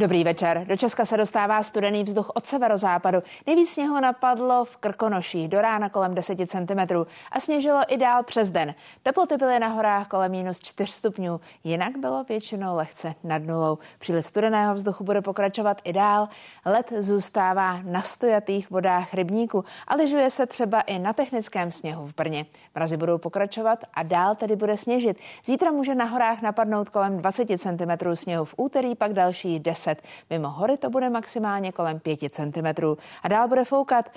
Dobrý večer. Do Česka se dostává studený vzduch od severozápadu. Nejvíc sněhu napadlo v Krkonoších, do rána kolem 10 cm a sněžilo i dál přes den. Teploty byly na horách kolem -4 stupňů, jinak bylo většinou lehce nad nulou. Příliv studeného vzduchu bude pokračovat i dál. Led zůstává na stojatých vodách rybníku a lyžuje se třeba i na technickém sněhu v Brně. Mrazy budou pokračovat a dál tedy bude sněžit. Zítra může na horách napadnout kolem 20 cm sněhu, v úterý pak další 10. Mimo hory to bude maximálně kolem 5 cm. A dál bude foukat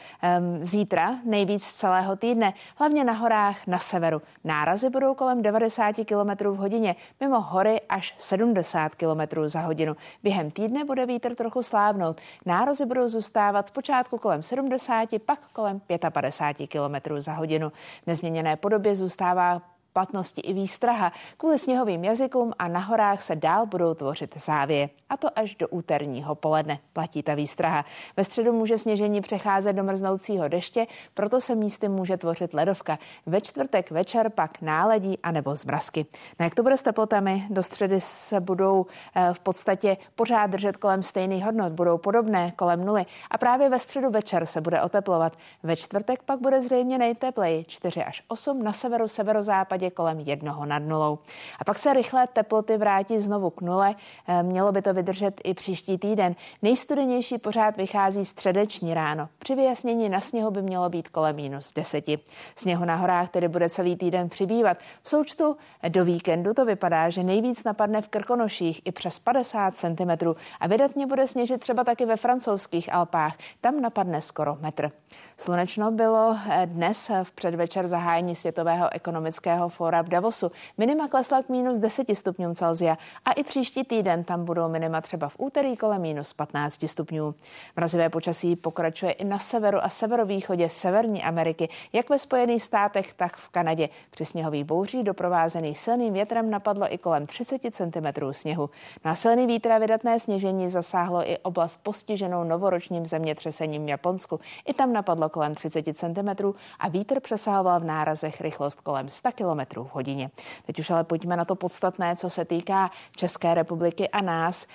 zítra nejvíc celého týdne, hlavně na horách na severu. Nárazy budou kolem 90 km v hodině, mimo hory až 70 km za hodinu. Během týdne bude vítr trochu slábnout. Nárazy budou zůstávat zpočátku kolem 70, pak kolem 55 km za hodinu. V nezměněné podobě zůstává platnosti i výstraha. Kvůli sněhovým jazykům a na horách se dál budou tvořit závěje. A to až do úterního poledne platí ta výstraha. Ve středu může sněžení přecházet do mrznoucího deště, proto se místy může tvořit ledovka. Ve čtvrtek večer pak náledí anebo zmrazky. No jak to bude s teplotami? Do středy se budou v podstatě pořád držet kolem stejných hodnot. Budou podobné kolem nuly. A právě ve středu večer se bude oteplovat. Ve čtvrtek pak bude zřejmě nejtepleji 4 až 8 na severu, severozápadě kolem 1 nad nulou. A pak se rychle teploty vrátí znovu k nule. Mělo by to vydržet i příští týden. Nejstudenější pořád vychází středeční ráno. Při vyjasnění na sněhu by mělo být kolem -10. Sněhu na horách tedy bude celý týden přibývat. V součtu do víkendu to vypadá, že nejvíc napadne v Krkonoších i přes 50 cm. A vydatně bude sněžit třeba taky ve francouzských Alpách. Tam napadne skoro metr. Slunečno bylo dnes v předvečer zahájení Světového ekonomického fóra v Davosu. Minima klesla k -10 stupňům Celsia a i příští týden tam budou minima třeba v úterý kolem -15 stupňů. Mrazivé počasí pokračuje i na severu a severovýchodě Severní Ameriky, jak ve Spojených státech, tak v Kanadě. Při sněhových bouří doprovázených silným větrem napadlo i kolem 30 cm sněhu. Na silný vítr a vydatné sněžení zasáhlo i oblast postiženou novoročním zemětřesením v Japonsku. I tam napadlo kolem 30 cm a vítr přesahoval v nárazech rychlost kolem 100 km v hodině. Teď už ale pojďme na to podstatné, co se týká České republiky a nás.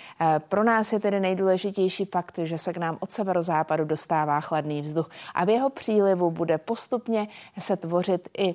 Pro nás je tedy nejdůležitější fakt, že se k nám od severozápadu dostává chladný vzduch a v jeho přílivu bude postupně se tvořit i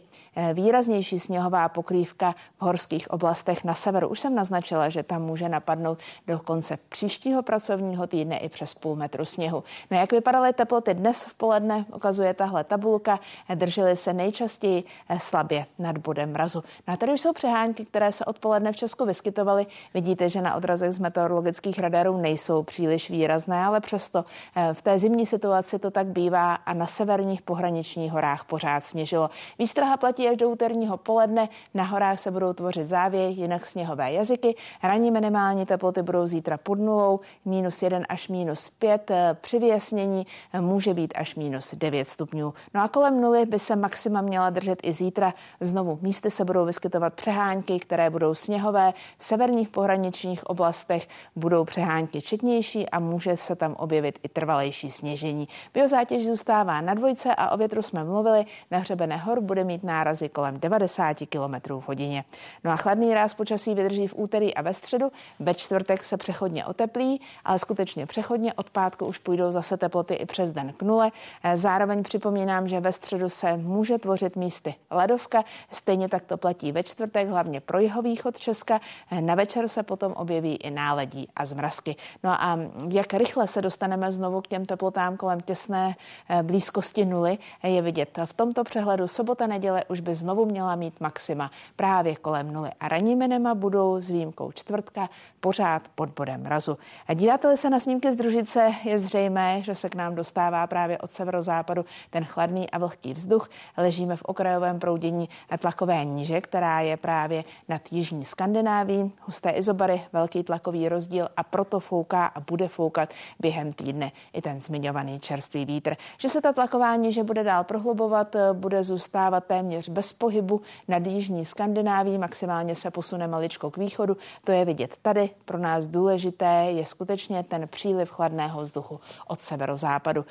výraznější sněhová pokrývka v horských oblastech na severu. Už jsem naznačila, že tam může napadnout do konce příštího pracovního týdne i přes půl metru sněhu. No jak vypadaly teploty dnes v poledne, ukazuje tahle tabulka. Držely se nejčastěji slabě nad bodem mrazu. No a tady už jsou přehánky, které se odpoledne v Česku vyskytovaly. Vidíte, že na odrazech z meteorologických radarů nejsou příliš výrazné, ale přesto v té zimní situaci to tak bývá a na severních pohraničních horách pořád sněžilo. Výstraha platí až do úterního poledne, na horách se budou tvořit závěje, jinak sněhové jazyky. Ranní minimální teploty budou zítra pod nulou, -1 až -5, při vyjasnění může být až -9 stupňů. No a kolem nuly by se maxima měla držet i zítra. Znovu místy se budou vyskytovat přehánky, které budou sněhové. V severních pohraničních oblastech budou přehánky četnější a může se tam objevit i trvalejší sněžení. Biozátěž zůstává na 2 a o větru jsme mluvili. Na hřebene hor bude mít nárazy kolem 90 km v hodině. No a chladný ráz počasí vydrží v úterý a ve středu. Ve čtvrtek se přechodně oteplí, ale skutečně přechodně. Od pátku už půjdou zase teploty i přes den k nule. Zároveň připomínám, že ve středu se může tvořit místy ledovka. Stejně tak to platí ve čtvrtek, hlavně pro jihovýchod Česka. Na večer se potom objeví i náledí a zmrazky. No a jak rychle se dostaneme znovu k těm teplotám kolem těsné blízkosti nuly, je vidět v tomto přehledu. Sobota, neděle už by znovu měla mít maxima právě kolem nuly a ranní minima budou s výjimkou čtvrtka pořád pod bodem mrazu. Díváte-li se na snímky z družice, je zřejmé, že se k nám dostává právě od severozápadu ten chladný a vlhký vzduch. Ležíme v okrajovém proudění tlakové níže, která je právě nad Jižní Skandinávií. Husté izobary, velký tlakový rozdíl a proto fouká a bude foukat během týdne i ten zmiňovaný čerstvý vítr. Že se ta tlaková níže bude dál prohlubovat, bude zůstávat téměř bez pohybu nad Jižní Skandinávií, maximálně se posune maličko k východu. To je vidět tady. Pro nás důležité je skutečně ten příliv chladného vzduchu od severozápadu.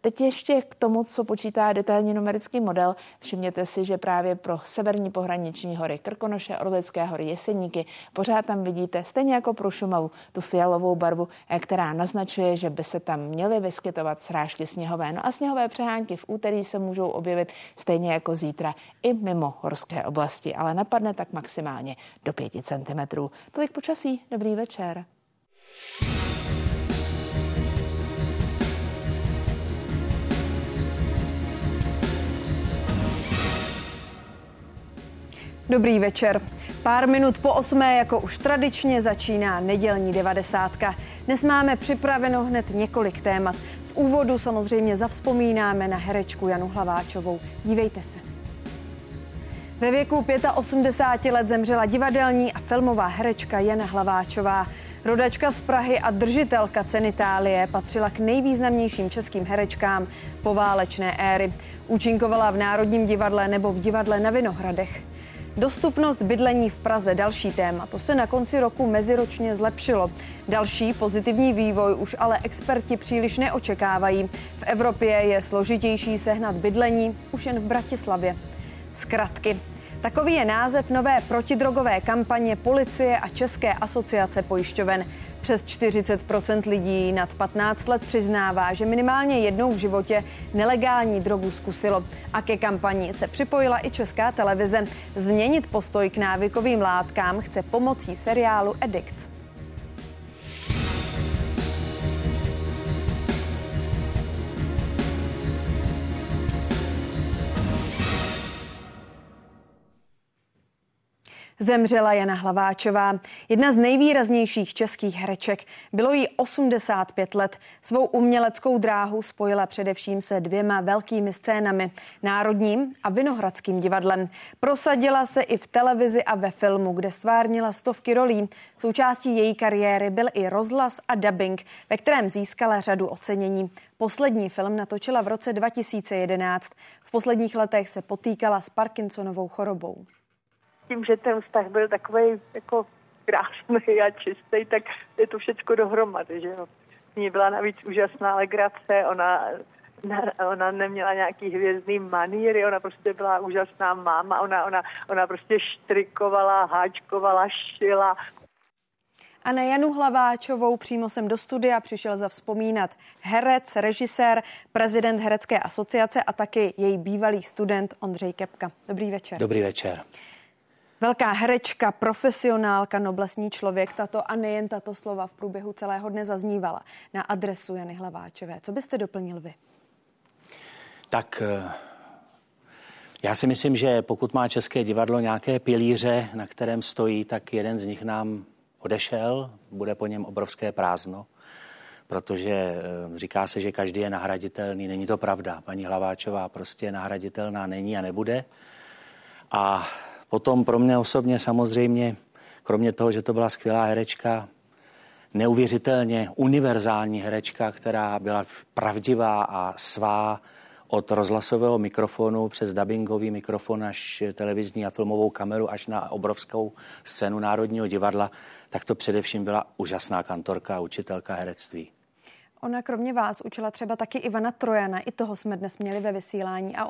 Teď ještě k tomu, co počítá detailní numerický model. Všimněte si, že právě pro severní pohraniční hory Krkonoše, Orlické hory, Jeseníky. Pořád tam vidíte, stejně jako pro Šumavu, tu fialovou barvu, která naznačuje, že by se tam měly vyskytovat srážky sněhové. No a sněhové přehánky v úterý se můžou objevit stejně jako zítra i mimo horské oblasti, ale napadne tak maximálně do 5 cm. Tolik počasí, dobrý večer. Dobrý večer. Pár minut po 8, jako už tradičně, začíná nedělní 90. Dnes máme připraveno hned několik témat. V úvodu samozřejmě zavzpomínáme na herečku Janu Hlaváčovou. Dívejte se. Ve věku 85 let zemřela divadelní a filmová herečka Jana Hlaváčová. Rodačka z Prahy a držitelka ceny Itálie patřila k nejvýznamnějším českým herečkám poválečné éry. Účinkovala v Národním divadle nebo v divadle na Vinohradech. Dostupnost bydlení v Praze, další téma, to se na konci roku meziročně zlepšilo. Další pozitivní vývoj už ale experti příliš neočekávají. V Evropě je složitější sehnat bydlení už jen v Bratislavě. Zkratky. Takový je název nové protidrogové kampaně policie a České asociace pojišťoven. Přes 40% lidí nad 15 let přiznává, že minimálně jednou v životě nelegální drogu zkusilo. A ke kampani se připojila i Česká televize. Změnit postoj k návykovým látkám chce pomocí seriálu Edikt. Zemřela Jana Hlaváčová, jedna z nejvýraznějších českých hereček. Bylo jí 85 let. Svou uměleckou dráhu spojila především se dvěma velkými scénami, Národním a Vinohradským divadlem. Prosadila se i v televizi a ve filmu, kde stvárnila stovky rolí. Součástí její kariéry byl i rozhlas a dabing, ve kterém získala řadu ocenění. Poslední film natočila v roce 2011. V posledních letech se potýkala s Parkinsonovou chorobou. Tím, že ten vztah byl takovej jako krásný a čistý, tak je to všecko dohromady, že jo. Mně byla navíc úžasná legrace, ona neměla nějaký hvězdný maníry, ona prostě byla úžasná máma, ona prostě štrikovala, háčkovala, šila. A na Janu Hlaváčovou přímo sem do studia přišel zavzpomínat herec, režisér, prezident Herecké asociace a taky její bývalý student Ondřej Kepka. Dobrý večer. Dobrý večer. Velká herečka, profesionálka, noblesní člověk, tato a nejen tato slova v průběhu celého dne zaznívala na adresu Jany Hlaváčové. Co byste doplnil vy? Tak já si myslím, že pokud má české divadlo nějaké pilíře, na kterém stojí, tak jeden z nich nám odešel, bude po něm obrovské prázdno, protože říká se, že každý je nahraditelný, není to pravda. Paní Hlaváčová prostě nahraditelná není a nebude. A potom pro mě osobně samozřejmě, kromě toho, že to byla skvělá herečka, neuvěřitelně univerzální herečka, která byla pravdivá a svá od rozhlasového mikrofonu přes dabingový mikrofon až televizní a filmovou kameru až na obrovskou scénu Národního divadla, tak to především byla úžasná kantorka, učitelka herectví. Ona kromě vás učila třeba taky Ivana Trojana, i toho jsme dnes měli ve vysílání a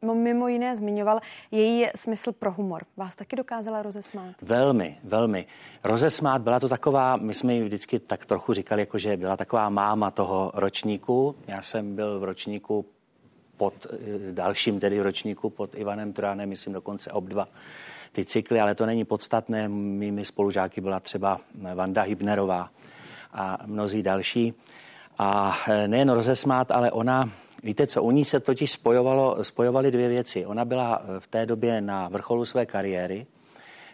on mimo jiné zmiňoval její smysl pro humor. Vás taky dokázala rozesmát? Velmi, velmi. Rozesmát byla to taková, my jsme ji vždycky tak trochu říkali, jako že byla taková máma toho ročníku. Já jsem byl v ročníku pod dalším, tedy ročníku pod Ivanem Trojanem, myslím dokonce obdva ty cykly, ale to není podstatné. Mými spolužáky byla třeba Vanda Hybnerová a mnozí další. A nejen rozesmát, ale ona, víte co, u ní se totiž spojovaly dvě věci. Ona byla v té době na vrcholu své kariéry,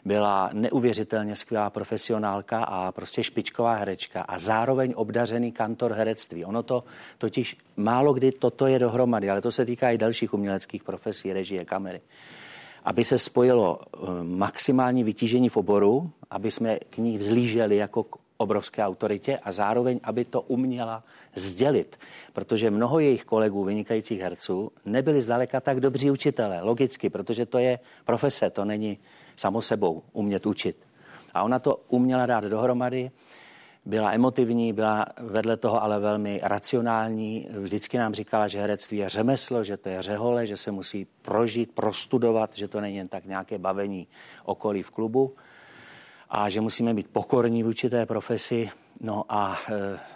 byla neuvěřitelně skvělá profesionálka a prostě špičková herečka a zároveň obdařený kantor herectví. Ono to totiž málo kdy toto je dohromady, ale to se týká i dalších uměleckých profesí, režie, kamery. Aby se spojilo maximální vytížení v oboru, aby jsme k ní vzlíželi jako obrovské autoritě a zároveň, aby to uměla sdělit. Protože mnoho jejich kolegů, vynikajících herců, nebyli zdaleka tak dobří učitelé, logicky, protože to je profese, to není samo sebou umět učit. A ona to uměla dát dohromady, Byla emotivní, byla vedle toho ale velmi racionální. Vždycky nám říkala, že herectví je řemeslo, že to je řehole, že se musí prožít, prostudovat, že to není jen tak nějaké bavení okolí v klubu a že musíme být pokorní v určité profesi. No a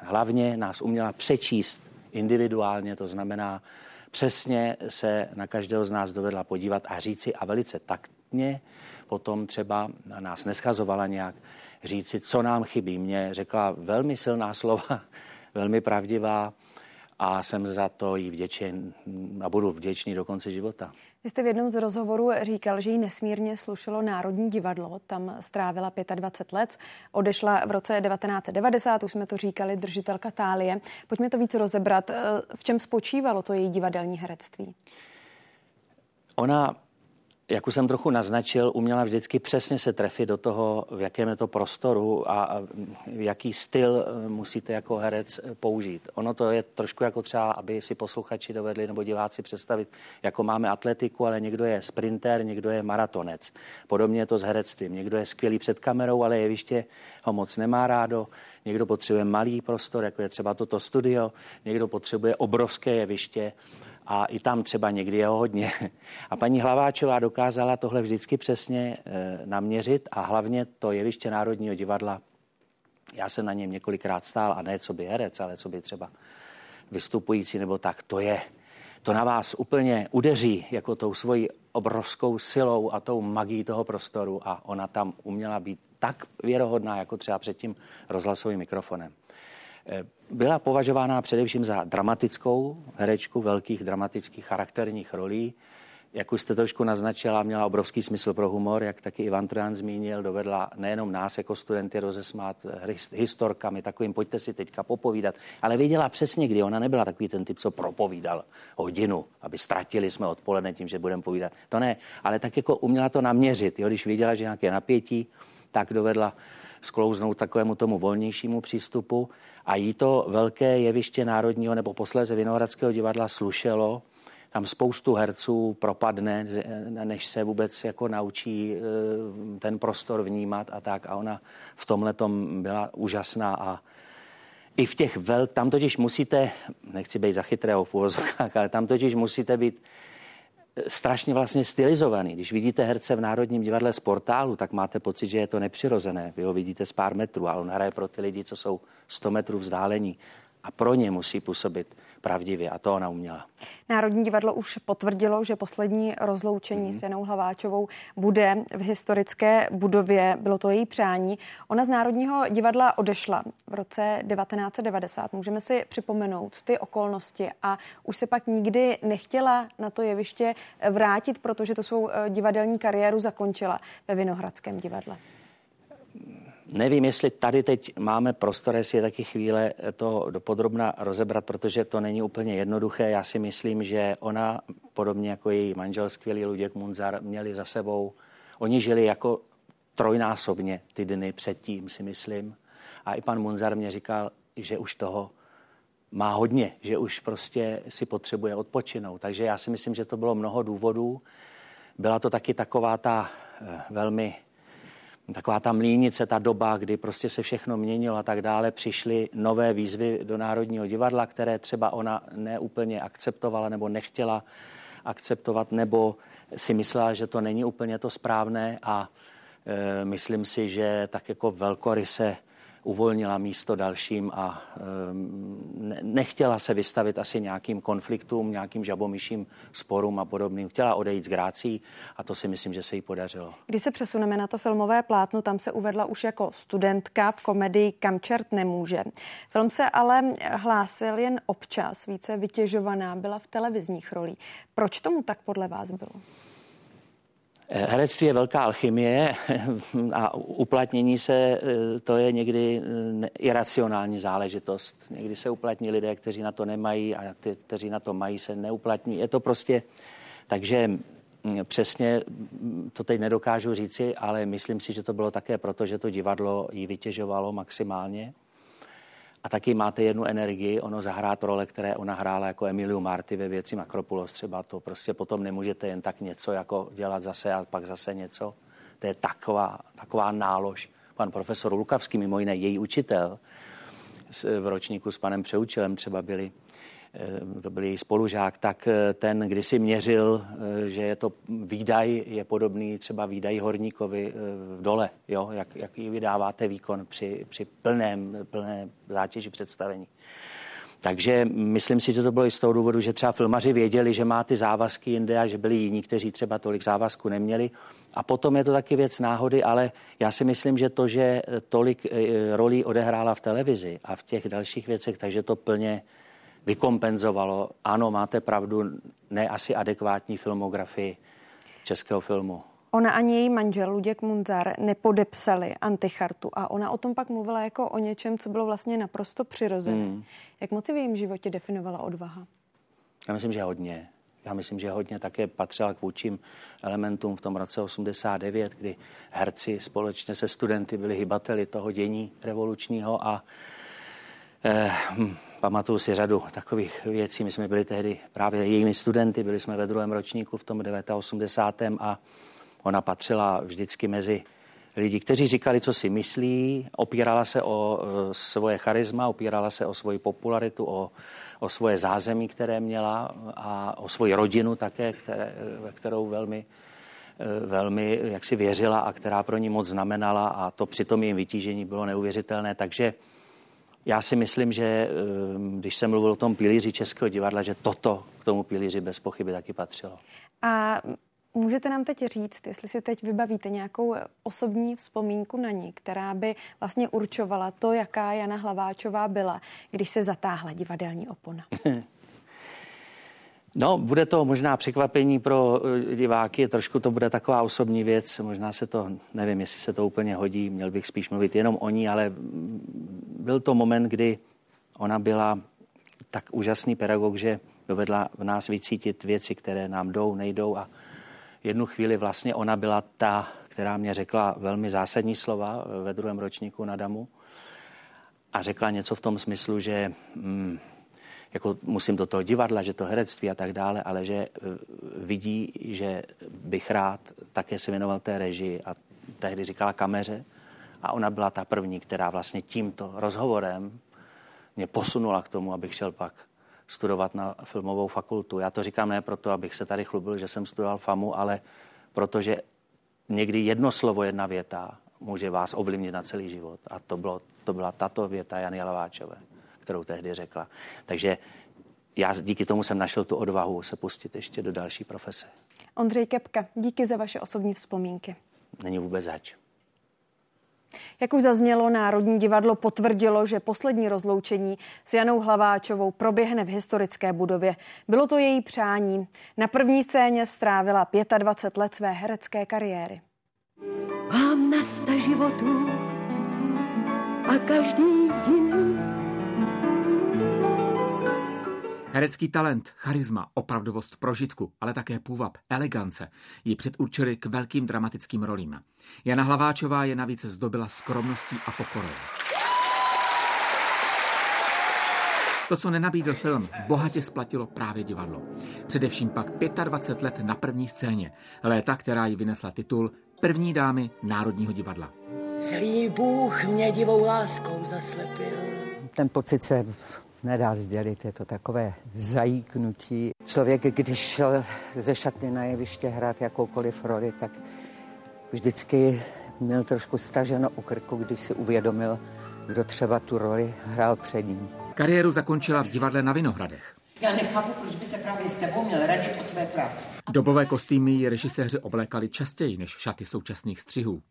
hlavně nás uměla přečíst individuálně, to znamená přesně se na každého z nás dovedla podívat a říci a velice taktně potom třeba nás neschazovala nějak říci, co nám chybí. Mně řekla velmi silná slova, velmi pravdivá a jsem za to jí vděčen a budu vděčný do konce života. Vy jste v jednom z rozhovorů říkal, že jí nesmírně slušelo Národní divadlo, tam strávila 25 let, odešla v roce 1990, už jsme to říkali, držitelka tálie. Pojďme to víc rozebrat, v čem spočívalo to její divadelní herectví? Ona, jak už jsem trochu naznačil, uměla vždycky přesně se trefit do toho, v jakém je to prostoru a jaký styl musíte jako herec použít. Ono to je trošku jako třeba, aby si posluchači dovedli nebo diváci představit, jako máme atletiku, ale někdo je sprinter, někdo je maratonec. Podobně je to s herectvím. Někdo je skvělý před kamerou, ale jeviště ho moc nemá rádo. Někdo potřebuje malý prostor, jako je třeba toto studio. Někdo potřebuje obrovské jeviště. A i tam třeba někdy je ho hodně. A paní Hlaváčová dokázala tohle vždycky přesně naměřit a hlavně to jeviště Národního divadla. Já jsem na něm několikrát stál a ne co by herec, ale co by třeba vystupující nebo tak. To na vás úplně udeří jako tou svojí obrovskou silou a tou magií toho prostoru a ona tam uměla být tak věrohodná, jako třeba před tím rozhlasovým mikrofonem. Byla považována především za dramatickou herečku velkých dramatických charakterních rolí. Jak už jste trošku naznačila, měla obrovský smysl pro humor, jak taky Ivan Trojan zmínil, dovedla nejenom nás jako studenty rozesmát historkami, takovým pojďte si teďka popovídat, ale věděla přesně kdy, ona nebyla takový ten typ, co propovídal hodinu, aby ztratili jsme odpoledne tím, že budeme povídat. To ne, ale tak jako uměla to naměřit, jo? Když věděla, že nějaké napětí, tak dovedla sklouznout takovému tomu volnějšímu přístupu a jí to velké jeviště Národního nebo posléze Vinohradského divadla slušelo. Tam spoustu herců propadne, než se vůbec jako naučí ten prostor vnímat a tak. A ona v tomhletom byla úžasná a i v těch tam totiž musíte, nechci být za chytrého v úvozovkách, ale tam totiž musíte být strašně vlastně stylizovaný. Když vidíte herce v Národním divadle z portálu, tak máte pocit, že je to nepřirozené. Vy ho vidíte z pár metrů a on hraje pro ty lidi, co jsou 100 metrů vzdálení. A pro ně musí působit pravdivě a to ona uměla. Národní divadlo už potvrdilo, že poslední rozloučení s Janou Hlaváčovou bude v historické budově. Bylo to její přání. Ona z Národního divadla odešla v roce 1990. Můžeme si připomenout ty okolnosti a už se pak nikdy nechtěla na to jeviště vrátit, protože to svou divadelní kariéru zakončila ve Vinohradském divadle. Nevím, jestli tady teď máme prostor, jestli je taky chvíle to dopodrobna rozebrat, protože to není úplně jednoduché. Já si myslím, že ona, podobně jako její manžel skvělý Luděk Munzar, měli za sebou, oni žili jako trojnásobně ty dny předtím, si myslím. A i pan Munzar mě říkal, že už toho má hodně, že už prostě si potřebuje odpočinout. Takže já si myslím, že to bylo mnoho důvodů. Byla to taky taková ta velmi... Taková ta mlýnice, ta doba, kdy prostě se všechno měnilo a tak dále, přišly nové výzvy do Národního divadla, které třeba ona neúplně akceptovala nebo nechtěla akceptovat, nebo si myslela, že to není úplně to správné a myslím si, že tak jako velkoryse uvolnila místo dalším a nechtěla se vystavit asi nějakým konfliktům, nějakým žabomyším sporům a podobným. Chtěla odejít s grácí a to si myslím, že se jí podařilo. Když se přesuneme na to filmové plátno, tam se uvedla už jako studentka v komedii Kam čert nemůže. Film se ale hlásil jen občas, více vytěžovaná byla v televizních rolích. Proč tomu tak podle vás bylo? Herectví je velká alchymie a uplatnění se, to je někdy iracionální záležitost. Někdy se uplatní lidé, kteří na to nemají a ty, kteří na to mají, se neuplatní. Je to prostě, takže přesně to teď nedokážu říci, ale myslím si, že to bylo také proto, že to divadlo ji vytěžovalo maximálně. A taky máte jednu energii, ono zahrát role, které ona hrála jako Emiliu Marty ve Věci Makropulos třeba, to prostě potom nemůžete jen tak něco jako dělat zase a pak zase něco. To je taková nálož pan profesor Lukavský, mimo jiné její učitel, v ročníku s panem Přeučilem třeba byli, to byl její spolužák, tak ten kdysi měřil, že je to výdaj, je podobný třeba výdaj horníkovi v dole, jo, jaký vydáváte výkon při plné zátěži představení. Takže myslím si, že to bylo i z toho důvodu, že třeba filmaři věděli, že má ty závazky jinde a že byli jiní, kteří třeba tolik závazků neměli. A potom je to taky věc náhody, ale já si myslím, že to, že tolik rolí odehrála v televizi a v těch dalších věcech, takže to plně vykompenzovalo. Ano, máte pravdu, ne asi adekvátní filmografii českého filmu. Ona ani její manžel Luděk Munzar nepodepsali antichartu a ona o tom pak mluvila jako o něčem, co bylo vlastně naprosto přirozené. Jak moc v jejím životě definovala odvaha? Já myslím, že hodně. Také patřila k vůčím elementům v tom roce 89, kdy herci společně se studenty byli hybateli toho dění revolučního a pamatuju si řadu takových věcí. My jsme byli tehdy právě jejími studenty, byli jsme ve druhém ročníku v tom 89. a ona patřila vždycky mezi lidi, kteří říkali, co si myslí, opírala se o svoje charisma, opírala se o svoji popularitu, o svoje zázemí, které měla a o svoji rodinu také, kterou velmi jaksi věřila a která pro ní moc znamenala a to při tom jejím vytížení bylo neuvěřitelné. Takže já si myslím, že když jsem mluvil o tom pilíři Českého divadla, že toto k tomu pilíři bez pochyby taky patřilo. A můžete nám teď říct, jestli si teď vybavíte nějakou osobní vzpomínku na ní, která by vlastně určovala to, jaká Jana Hlaváčová byla, když se zatáhla divadelní opona? No, bude to možná překvapení pro diváky, trošku to bude taková osobní věc, možná se to, nevím, jestli se to úplně hodí, měl bych spíš mluvit jenom o ní, ale byl to moment, kdy ona byla tak úžasný pedagog, že dovedla v nás vycítit věci, které nám jdou, nejdou a jednu chvíli vlastně ona byla ta, která mě řekla velmi zásadní slova ve druhém ročníku na DAMU a řekla něco v tom smyslu, že jako musím do toho divadla, že to herectví a tak dále, ale že vidí, že bych rád také se věnoval té režii a tehdy říkala kameře a ona byla ta první, která vlastně tímto rozhovorem mě posunula k tomu, abych šel pak studovat na filmovou fakultu. Já to říkám ne proto, abych se tady chlubil, že jsem studoval FAMU, ale protože někdy jedno slovo, jedna věta může vás ovlivnit na celý život. A to byla tato věta Jany Hlaváčové, kterou tehdy řekla. Takže já díky tomu jsem našel tu odvahu se pustit ještě do další profese. Ondřej Kepka, díky za vaše osobní vzpomínky. Není vůbec zač. Jak už zaznělo, Národní divadlo potvrdilo, že poslední rozloučení s Janou Hlaváčovou proběhne v historické budově. Bylo to její přání. Na první scéně strávila 25 let své herecké kariéry. Mám na sta životů a každý jiný. Herecký talent, charisma, opravdovost prožitku, ale také půvab, elegance ji předurčili k velkým dramatickým rolím. Jana Hlaváčová je navíc zdobila skromností a pokorou. To, co nenabídl film, bohatě splatilo právě divadlo. Především pak 25 let na první scéně, léta, která ji vynesla titul první dámy Národního divadla. Celý Bůh mě divou láskou zaslepil. Ten pocit se nedá sdělit, je to takové zajíknutí. Člověk, když šel ze šatny na jeviště hrát jakoukoliv roli, tak vždycky měl trošku staženo u krku, když si uvědomil, kdo třeba tu roli hrál před ním. Kariéru zakončila v divadle na Vinohradech. Já nechápu, proč by se právě s tebou měl radit o své práci. Dobové kostýmy ji režiséři oblékali častěji než šaty současných střihů.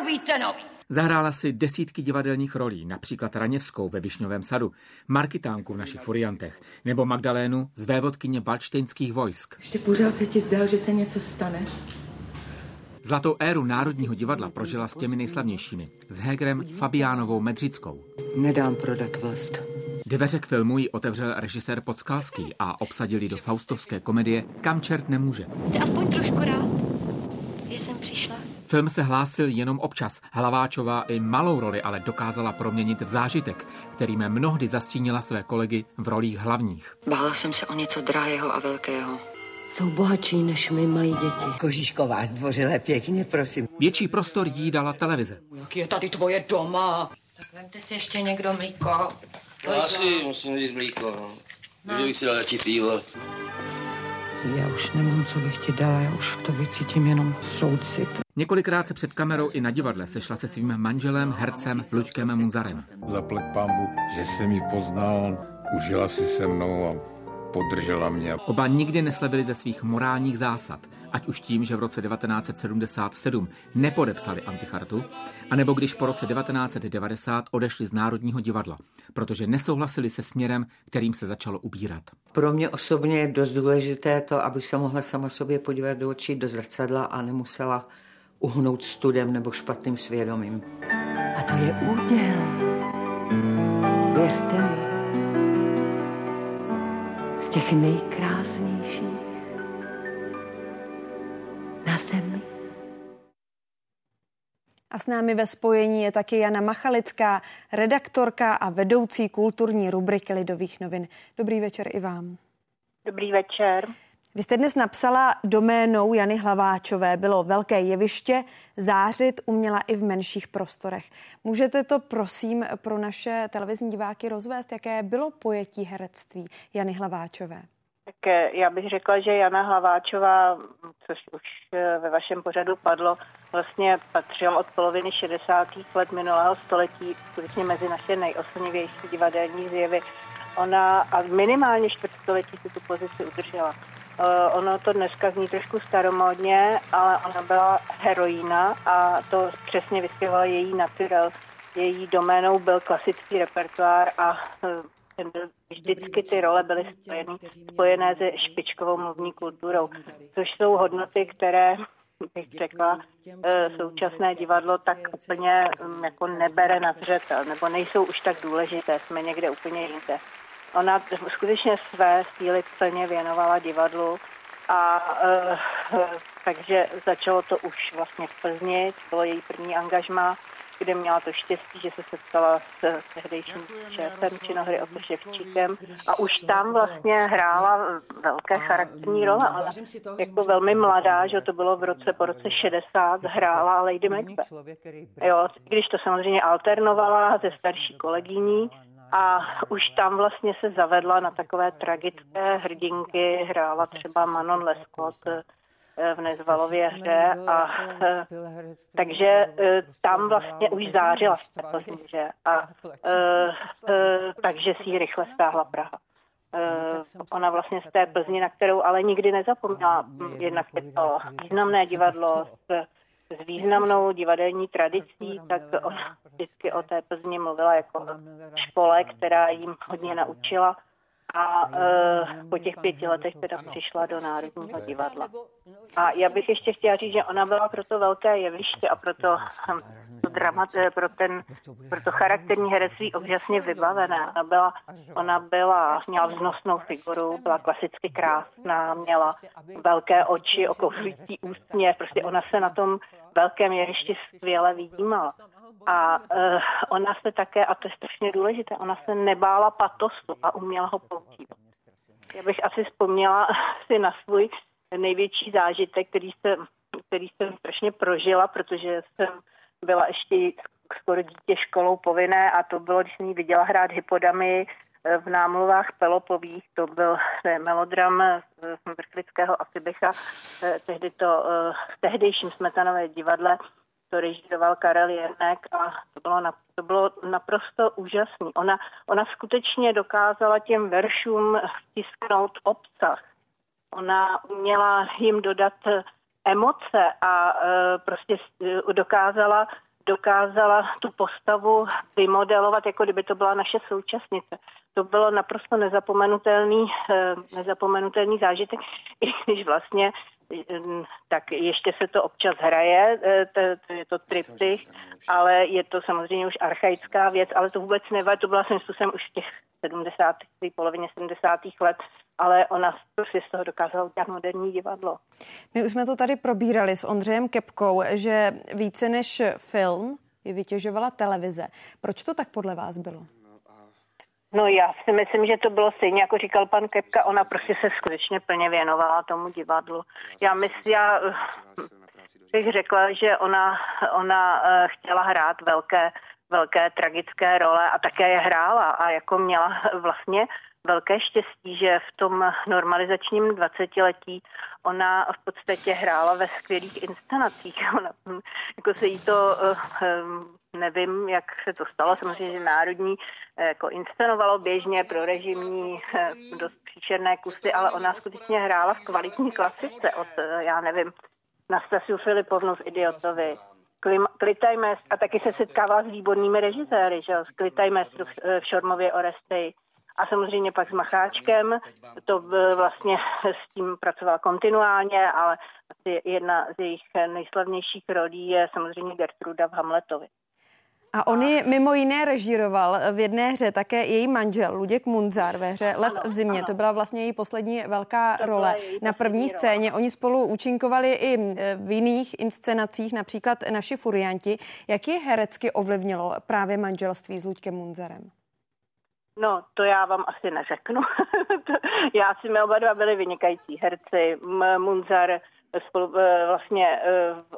Urobíte nový! Zahrála si desítky divadelních rolí, například Raněvskou ve Višňovém sadu, Markitánku v Našich furiantech, nebo Magdalénu z vévodkyně valštejnských vojsk. Ještě pořád se ti zdá, že se něco stane? Zlatou éru Národního divadla prožila s těmi nejslavnějšími, s Hegerem, Fabiánovou, Medřickou. Nedám prodat vlast. Dveře k filmu ji otevřel režisér Podskalský a obsadili do faustovské komedie Kam čert nemůže. Jste aspoň trošku rád, že jsem přišla? Film se hlásil jenom občas. Hlaváčová i malou roli ale dokázala proměnit v zážitek, kterým mnohdy zastínila své kolegy v rolích hlavních. Bála jsem se o něco drahého a velkého. jsou bohatší, než my, mají děti. Kožíšková zdvořile, pěkně, prosím. Větší prostor jí dala televize. Jak je tady tvoje doma? Tak vemte si ještě někdo mlíko. Já si musím jít mlíko. Kdybych si dal radši pivo. Já už nemám, co bych ti dala, já už to vycítím jenom soucit. Několikrát se před kamerou i na divadle sešla se svým manželem, hercem Luďkem Munzarem. Zaplať pambu, že se mi poznal, užila si se mnou a podržela mě. Oba nikdy neslevili ze svých morálních zásad, ať už tím, že v roce 1977 nepodepsali antichartu, anebo když po roce 1990 odešli z Národního divadla, protože nesouhlasili se směrem, kterým se začalo ubírat. Pro mě osobně je dost důležité to, abych se mohla sama sobě podívat do očí, do zrcadla a nemusela uhnout studem nebo špatným svědomím. A to je úděl. Věřte mi. Z těch nejkrásnějších na zemi. A s námi ve spojení je taky Jana Machalická, redaktorka a vedoucí kulturní rubriky Lidových novin. Dobrý večer i vám. Dobrý večer. Vy jste dnes napsala doménou Jany Hlaváčové. Bylo velké jeviště, zářit uměla i v menších prostorech. Můžete to prosím pro naše televizní diváky rozvést, jaké bylo pojetí herectví Jany Hlaváčové? Tak já bych řekla, že Jana Hlaváčová, což už ve vašem pořadu padlo, vlastně patřila od poloviny 60. let minulého století skutečně mezi naše nejoslnivější divadelní zjevy. Ona a minimálně čtvrtstoletí si tu pozici udržela. Ono to dneska zní trošku staromódně, ale ona byla heroína a to přesně vyspěvala její naturel. Její doménou byl klasický repertoár a vždycky ty role byly spojené se špičkovou mluvní kulturou, což jsou hodnoty, které, bych řekla, současné divadlo tak úplně jako nebere na zřetel, nebo nejsou už tak důležité, jsme někde úplně jinde. Ona skutečně své síly plně věnovala divadlu a takže začalo to už vlastně v Plzni, bylo její první angažmá, kde měla to štěstí, že se setkala s tehdejším šéfem činohry Oprševčíkem a už tam vlastně hrála velké charakterní role, ale jako velmi mladá, že to bylo po roce 60, hrála Lady Macbeth. Jo, když to samozřejmě alternovala se starší kolegyní, a už tam vlastně se zavedla na takové tragické hrdinky, hrála třeba Manon Lescaut v Nezvalově hře, a takže tam vlastně už zářila v Plzni, že? A takže si ji rychle stáhla Praha. Ona vlastně z té Plzni, na kterou ale nikdy nezapomněla, jednak je to významné divadlo s významnou divadelní tradicí, tak ona vždycky o té Plzni mluvila jako o škole, která jim hodně naučila a po těch 5 letech teda přišla do Národního divadla. A já bych ještě chtěla říct, že ona byla pro to velké jeviště a pro to charakterní herectví obřasně vybavená. Měla vznosnou figuru, byla klasicky krásná, měla velké oči, okouslující ústně, prostě ona se na tom velkém jevišti skvěle vyjímala. A ona se také, a to je strašně důležité, ona se nebála patosu a uměla ho používat. Já bych asi vzpomněla si na svůj největší zážitek, který jsem strašně prožila, protože jsem byla ještě skoro dítě školou povinné a to bylo, když jsem ji viděla hrát Hypodamii v Námluvách Pelopových, to byl melodram Vrchlického a Fibicha, v tehdejším Smetanově divadle, to režíroval Karel Jernek a to bylo naprosto úžasné. Ona skutečně dokázala těm veršům vtisknout obsah. Ona uměla jim dodat emoce a prostě dokázala tu postavu vymodelovat, jako kdyby to byla naše současnice. To bylo naprosto nezapomenutelný zážitek, i když vlastně tak ještě se to občas hraje, to je to triptych, ale je to samozřejmě už archaická věc, ale to vůbec nevadí, to byla jsem už v těch 70. polovině 70. let, ale ona si z toho dokázala udělat moderní divadlo. My už jsme to tady probírali s Ondřejem Kepkou, že více než film je vytěžovala televize. Proč to tak podle vás bylo? No já si myslím, že to bylo stejně, jako říkal pan Kepka, ona prostě se skutečně plně věnovala tomu divadlu. Já bych řekla, že ona chtěla hrát velké tragické role a také je hrála a jako měla vlastně velké štěstí, že v tom normalizačním 20letí ona v podstatě hrála ve skvělých inscenacích. Ona, jako se jí to, nevím, jak se to stalo, samozřejmě, že Národní jako inscenovalo běžně pro režimní dost příšerné kusy, ale ona skutečně hrála v kvalitní klasice od, já nevím, Nastasiu Filipovnu v Idiotovi, Klitajmestr, a taky se setkávala s výbornými režiséry, že jo, s Klitajmestru v Šormově Oresteji. A samozřejmě pak s Macháčkem, to vlastně s tím pracovala kontinuálně, ale jedna z jejich nejslavnějších rolí je samozřejmě Gertruda v Hamletovi. A on ji mimo jiné režíroval v jedné hře také její manžel Luděk Munzar ve hře Lev v zimě. Ano. To byla vlastně její poslední velká role na první scéně. Oni spolu účinkovali i v jiných inscenacích, například Naši furianti. Jak je herecky ovlivnilo právě manželství s Luďkem Munzarem? No, to já vám asi neřeknu. Já si my oba dva byli vynikající herci. Munzar vlastně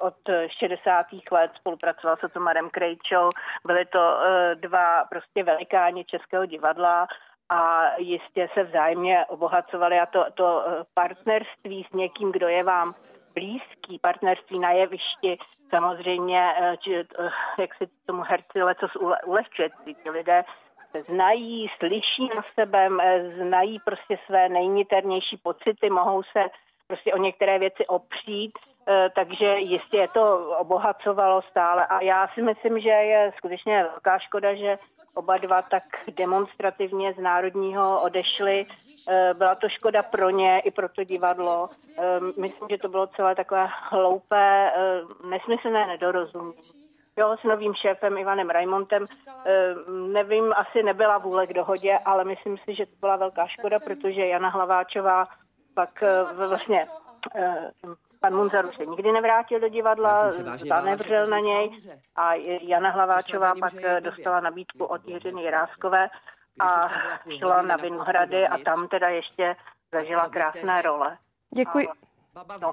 od 60. let spolupracoval se Tomarem Krejčou. Byli to dva prostě velikáni českého divadla a jistě se vzájemně obohacovali. A to partnerství s někým, kdo je vám blízký, partnerství na jevišti, samozřejmě, jak si tomu herci lecos ulehčuje, ti lidé znají, slyší na sebe, znají prostě své nejniternější pocity, mohou se prostě o některé věci opřít, takže jistě je to obohacovalo stále. A já si myslím, že je skutečně velká škoda, že oba dva tak demonstrativně z Národního odešli. Byla to škoda pro ně i pro to divadlo. Myslím, že to bylo celé takové hloupé, nesmyslné nedorozumění. Jo, s novým šéfem Ivanem Rajmontem, nevím, asi nebyla vůle k dohodě, ale myslím si, že to byla velká škoda, protože Jana Hlaváčová pak vlastně, pan Munzar už se nikdy nevrátil do divadla, zanevřel na něj a Jana Hlaváčová pak dostala nabídku od Jiřiny Jiráskové a šla na Vinohrady a tam teda ještě zažila krásné role. Děkuji. No.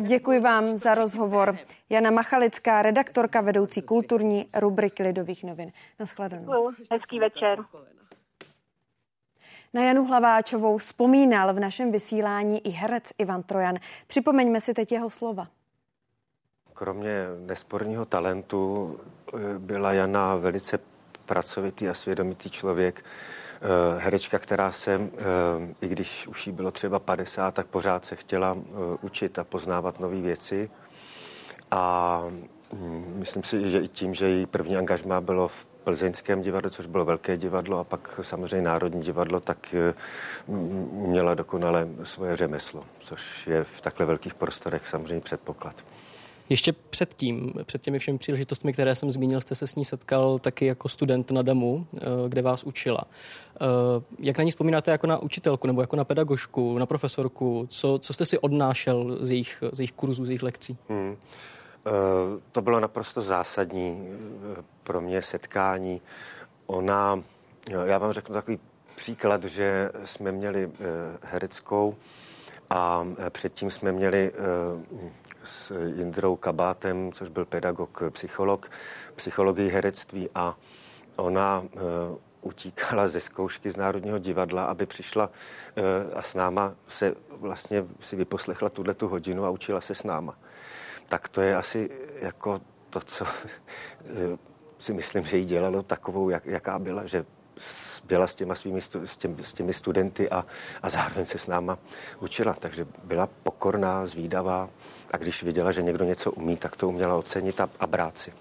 Děkuji vám za rozhovor. Jana Machalická, redaktorka vedoucí kulturní rubriky Lidových novin. Nashledanou. Hezký večer. Na Janu Hlaváčovou vzpomínal v našem vysílání i herec Ivan Trojan. Připomeňme si teď jeho slova. Kromě nesporného talentu byla Jana velice pracovitý a svědomitý člověk. Herečka, která se, i když už jí bylo třeba 50, tak pořád se chtěla učit a poznávat nové věci. A myslím si, že i tím, že její první angažmá bylo v plzeňském divadle, což bylo velké divadlo, a pak samozřejmě Národní divadlo, tak uměla dokonale svoje řemeslo, což je v takhle velkých prostorech samozřejmě předpoklad. Ještě před těmi všemi příležitostmi, které jsem zmínil, jste se s ní setkal taky jako student na DAMU, kde vás učila. Jak na ní vzpomínáte jako na učitelku nebo jako na pedagožku, na profesorku? Co jste si odnášel z jejich kurzů, z jejich lekcí? To bylo naprosto zásadní pro mě setkání. Ona, já vám řeknu takový příklad, že jsme měli hereckou a předtím jsme měli s Jindrou Kabátem, což byl pedagog, psycholog, psychologii herectví, a ona utíkala ze zkoušky z Národního divadla, aby přišla a s náma se vlastně si vyposlechla tuhletu hodinu a učila se s náma. Tak to je asi jako to, co si myslím, že jí dělalo takovou, jaká byla, že byla s těmi studenty a zároveň se s náma učila. Takže byla pokorná, zvídavá a když viděla, že někdo něco umí, tak to uměla ocenit a brát si.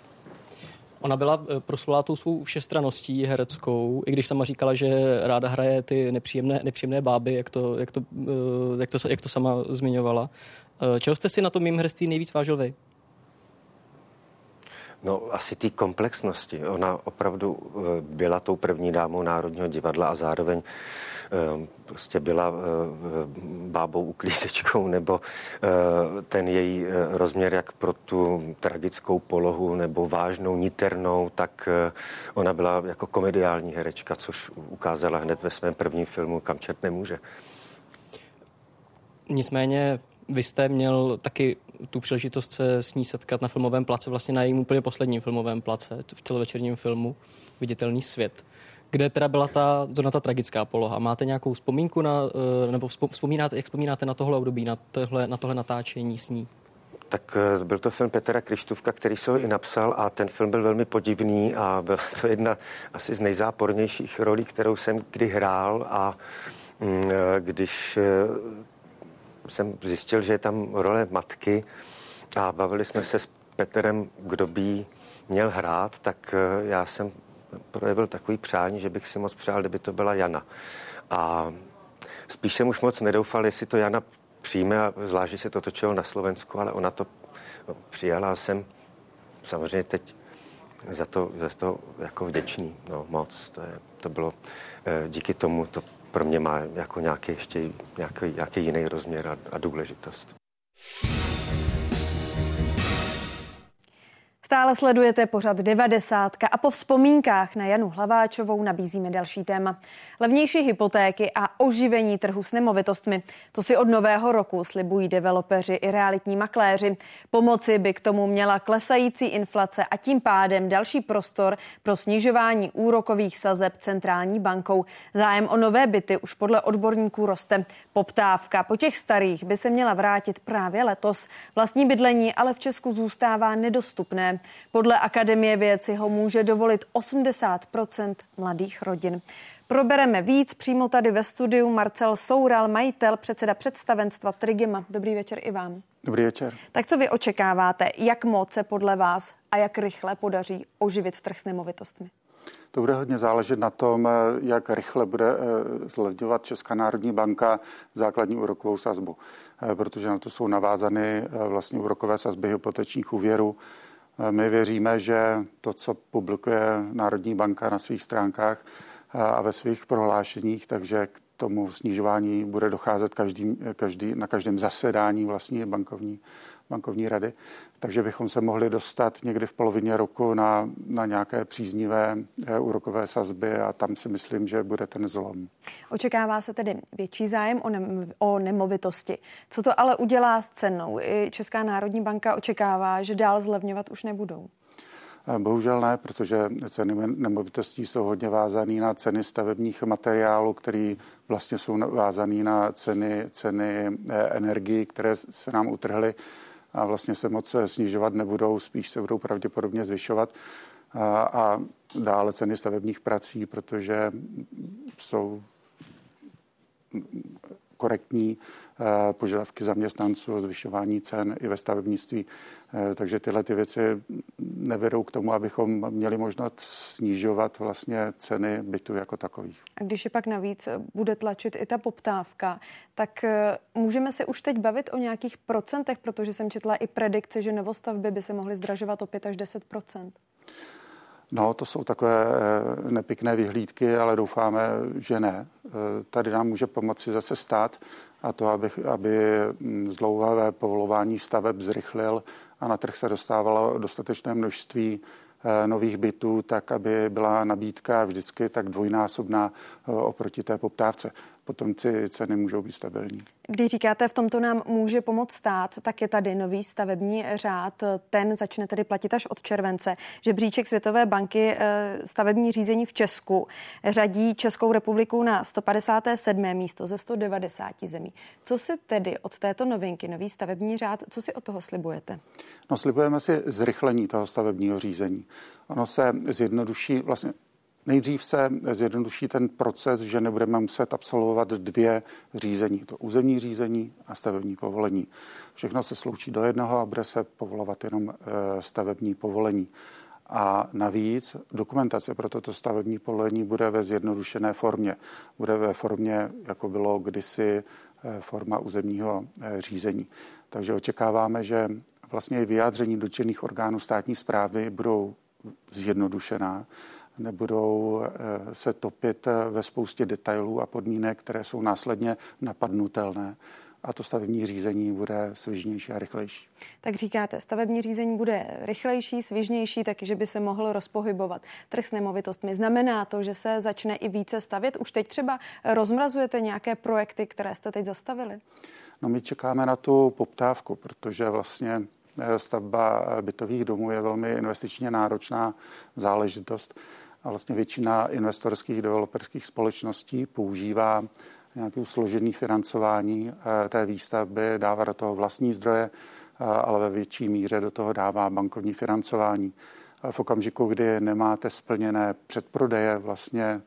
Ona byla proslulá tou svou všestranností hereckou, i když sama říkala, že ráda hraje ty nepříjemné báby, jak to sama zmiňovala. Čeho jste si na tom mým herství nejvíc vážil vy? No asi té komplexnosti. Ona opravdu byla tou první dámou Národního divadla a zároveň prostě byla bábou uklízečkou, nebo ten její rozměr jak pro tu tragickou polohu nebo vážnou, niternou, tak ona byla jako komediální herečka, což ukázala hned ve svém prvním filmu Kam čert nemůže. Nicméně vy jste měl taky tu příležitost se s ní setkat na filmovém place, vlastně na jejím úplně posledním filmovém place, v celovečerním filmu Viditelný svět, kde teda byla ta tragická poloha. Máte nějakou vzpomínku jak vzpomínáte na tohle období, na tohle natáčení s ní? Tak byl to film Petra Kryštůvka, který se ho i napsal, a ten film byl velmi podivný a byla to jedna asi z nejzápornějších rolí, kterou jsem kdy hrál, a když jsem zjistil, že je tam role matky a bavili jsme se s Petrem, kdo by měl hrát, tak já jsem projevil takový přání, že bych si moc přál, kdyby to byla Jana. A spíš jsem už moc nedoufal, jestli to Jana přijme, a zvlášť, že se to točilo na Slovensku, ale ona to přijala a jsem samozřejmě teď za to jako vděčný. No moc, to bylo díky tomu to pro mě má jako nějaký jiný rozměr a důležitost. Stále sledujete pořad 90 a po vzpomínkách na Janu Hlaváčovou nabízíme další téma. Levnější hypotéky a oživení trhu s nemovitostmi. To si od nového roku slibují developeři i realitní makléři. Pomoci by k tomu měla klesající inflace a tím pádem další prostor pro snižování úrokových sazeb centrální bankou. Zájem o nové byty už podle odborníků roste. Poptávka po těch starých by se měla vrátit právě letos. Vlastní bydlení ale v Česku zůstává nedostupné. Podle Akademie věd si ho může dovolit 80% mladých rodin. Probereme víc přímo tady ve studiu. Marcel Soural, majitel, předseda představenstva Trigema. Dobrý večer i vám. Dobrý večer. Tak co vy očekáváte? Jak moc se podle vás a jak rychle podaří oživit trh s nemovitostmi? To bude hodně záležet na tom, jak rychle bude zlevňovat Česká národní banka základní úrokovou sazbu, protože na to jsou navázány vlastně úrokové sazby hypotečních úvěrů. My věříme, že to, co publikuje Národní banka na svých stránkách a ve svých prohlášeních, takže k tomu snižování bude docházet na každém zasedání vlastně bankovní rady. Takže bychom se mohli dostat někdy v polovině roku na nějaké příznivé úrokové sazby a tam si myslím, že bude ten zlom. Očekává se tedy větší zájem o nemovitosti. Co to ale udělá s cenou? I Česká národní banka očekává, že dál zlevňovat už nebudou. Bohužel ne, protože ceny nemovitostí jsou hodně vázané na ceny stavebních materiálů, které vlastně jsou vázané na ceny energii, které se nám utrhly a vlastně se moc snižovat nebudou, spíš se budou pravděpodobně zvyšovat. A dále ceny stavebních prací, protože jsou korektní požadavky zaměstnanců o zvyšování cen i ve stavebnictví. Takže tyhle ty věci nevedou k tomu, abychom měli možnost snižovat vlastně ceny bytu jako takových. A když je pak navíc bude tlačit i ta poptávka, tak můžeme se už teď bavit o nějakých procentech, protože jsem četla i predikce, že novostavby by se mohly zdražovat o 5-10%. No, to jsou takové nepěkné vyhlídky, ale doufáme, že ne. Tady nám může pomoci zase stát a to, aby zdlouhavé povolování staveb zrychlil a na trh se dostávalo dostatečné množství nových bytů, tak aby byla nabídka vždycky tak dvojnásobná oproti té poptávce. Potom ty ceny můžou být stabilní. Když říkáte, v tomto nám může pomoct stát, tak je tady nový stavební řád. Ten začne tedy platit až od července. Žebříček Světové banky stavební řízení v Česku řadí Českou republiku na 157. místo ze 190 zemí. Co si tedy od této novinky, nový stavební řád, co si od toho slibujete? No, slibujeme si zrychlení toho stavebního řízení. Ono se zjednoduší vlastně. Nejdřív se zjednoduší ten proces, že nebudeme muset absolvovat dvě řízení. To územní řízení a stavební povolení. Všechno se sloučí do jednoho a bude se povolovat jenom stavební povolení. A navíc dokumentace pro toto stavební povolení bude ve zjednodušené formě. Bude ve formě, jako bylo kdysi forma územního řízení. Takže očekáváme, že vlastně vyjádření dotčených orgánů státní správy budou zjednodušená, nebudou se topit ve spoustě detailů a podmínek, které jsou následně napadnutelné. A to stavební řízení bude svižnější a rychlejší. Tak říkáte, stavební řízení bude rychlejší, svižnější, takže by se mohlo rozpohybovat trh s nemovitostmi. Znamená to, že se začne i více stavět? Už teď třeba rozmrazujete nějaké projekty, které jste teď zastavili? No, my čekáme na tu poptávku, protože vlastně stavba bytových domů je velmi investičně náročná záležitost. A vlastně většina investorských developerských společností používá nějakou složený financování té výstavby, dává do toho vlastní zdroje, ale ve větší míře do toho dává bankovní financování. V okamžiku, kdy nemáte splněné předprodeje vlastně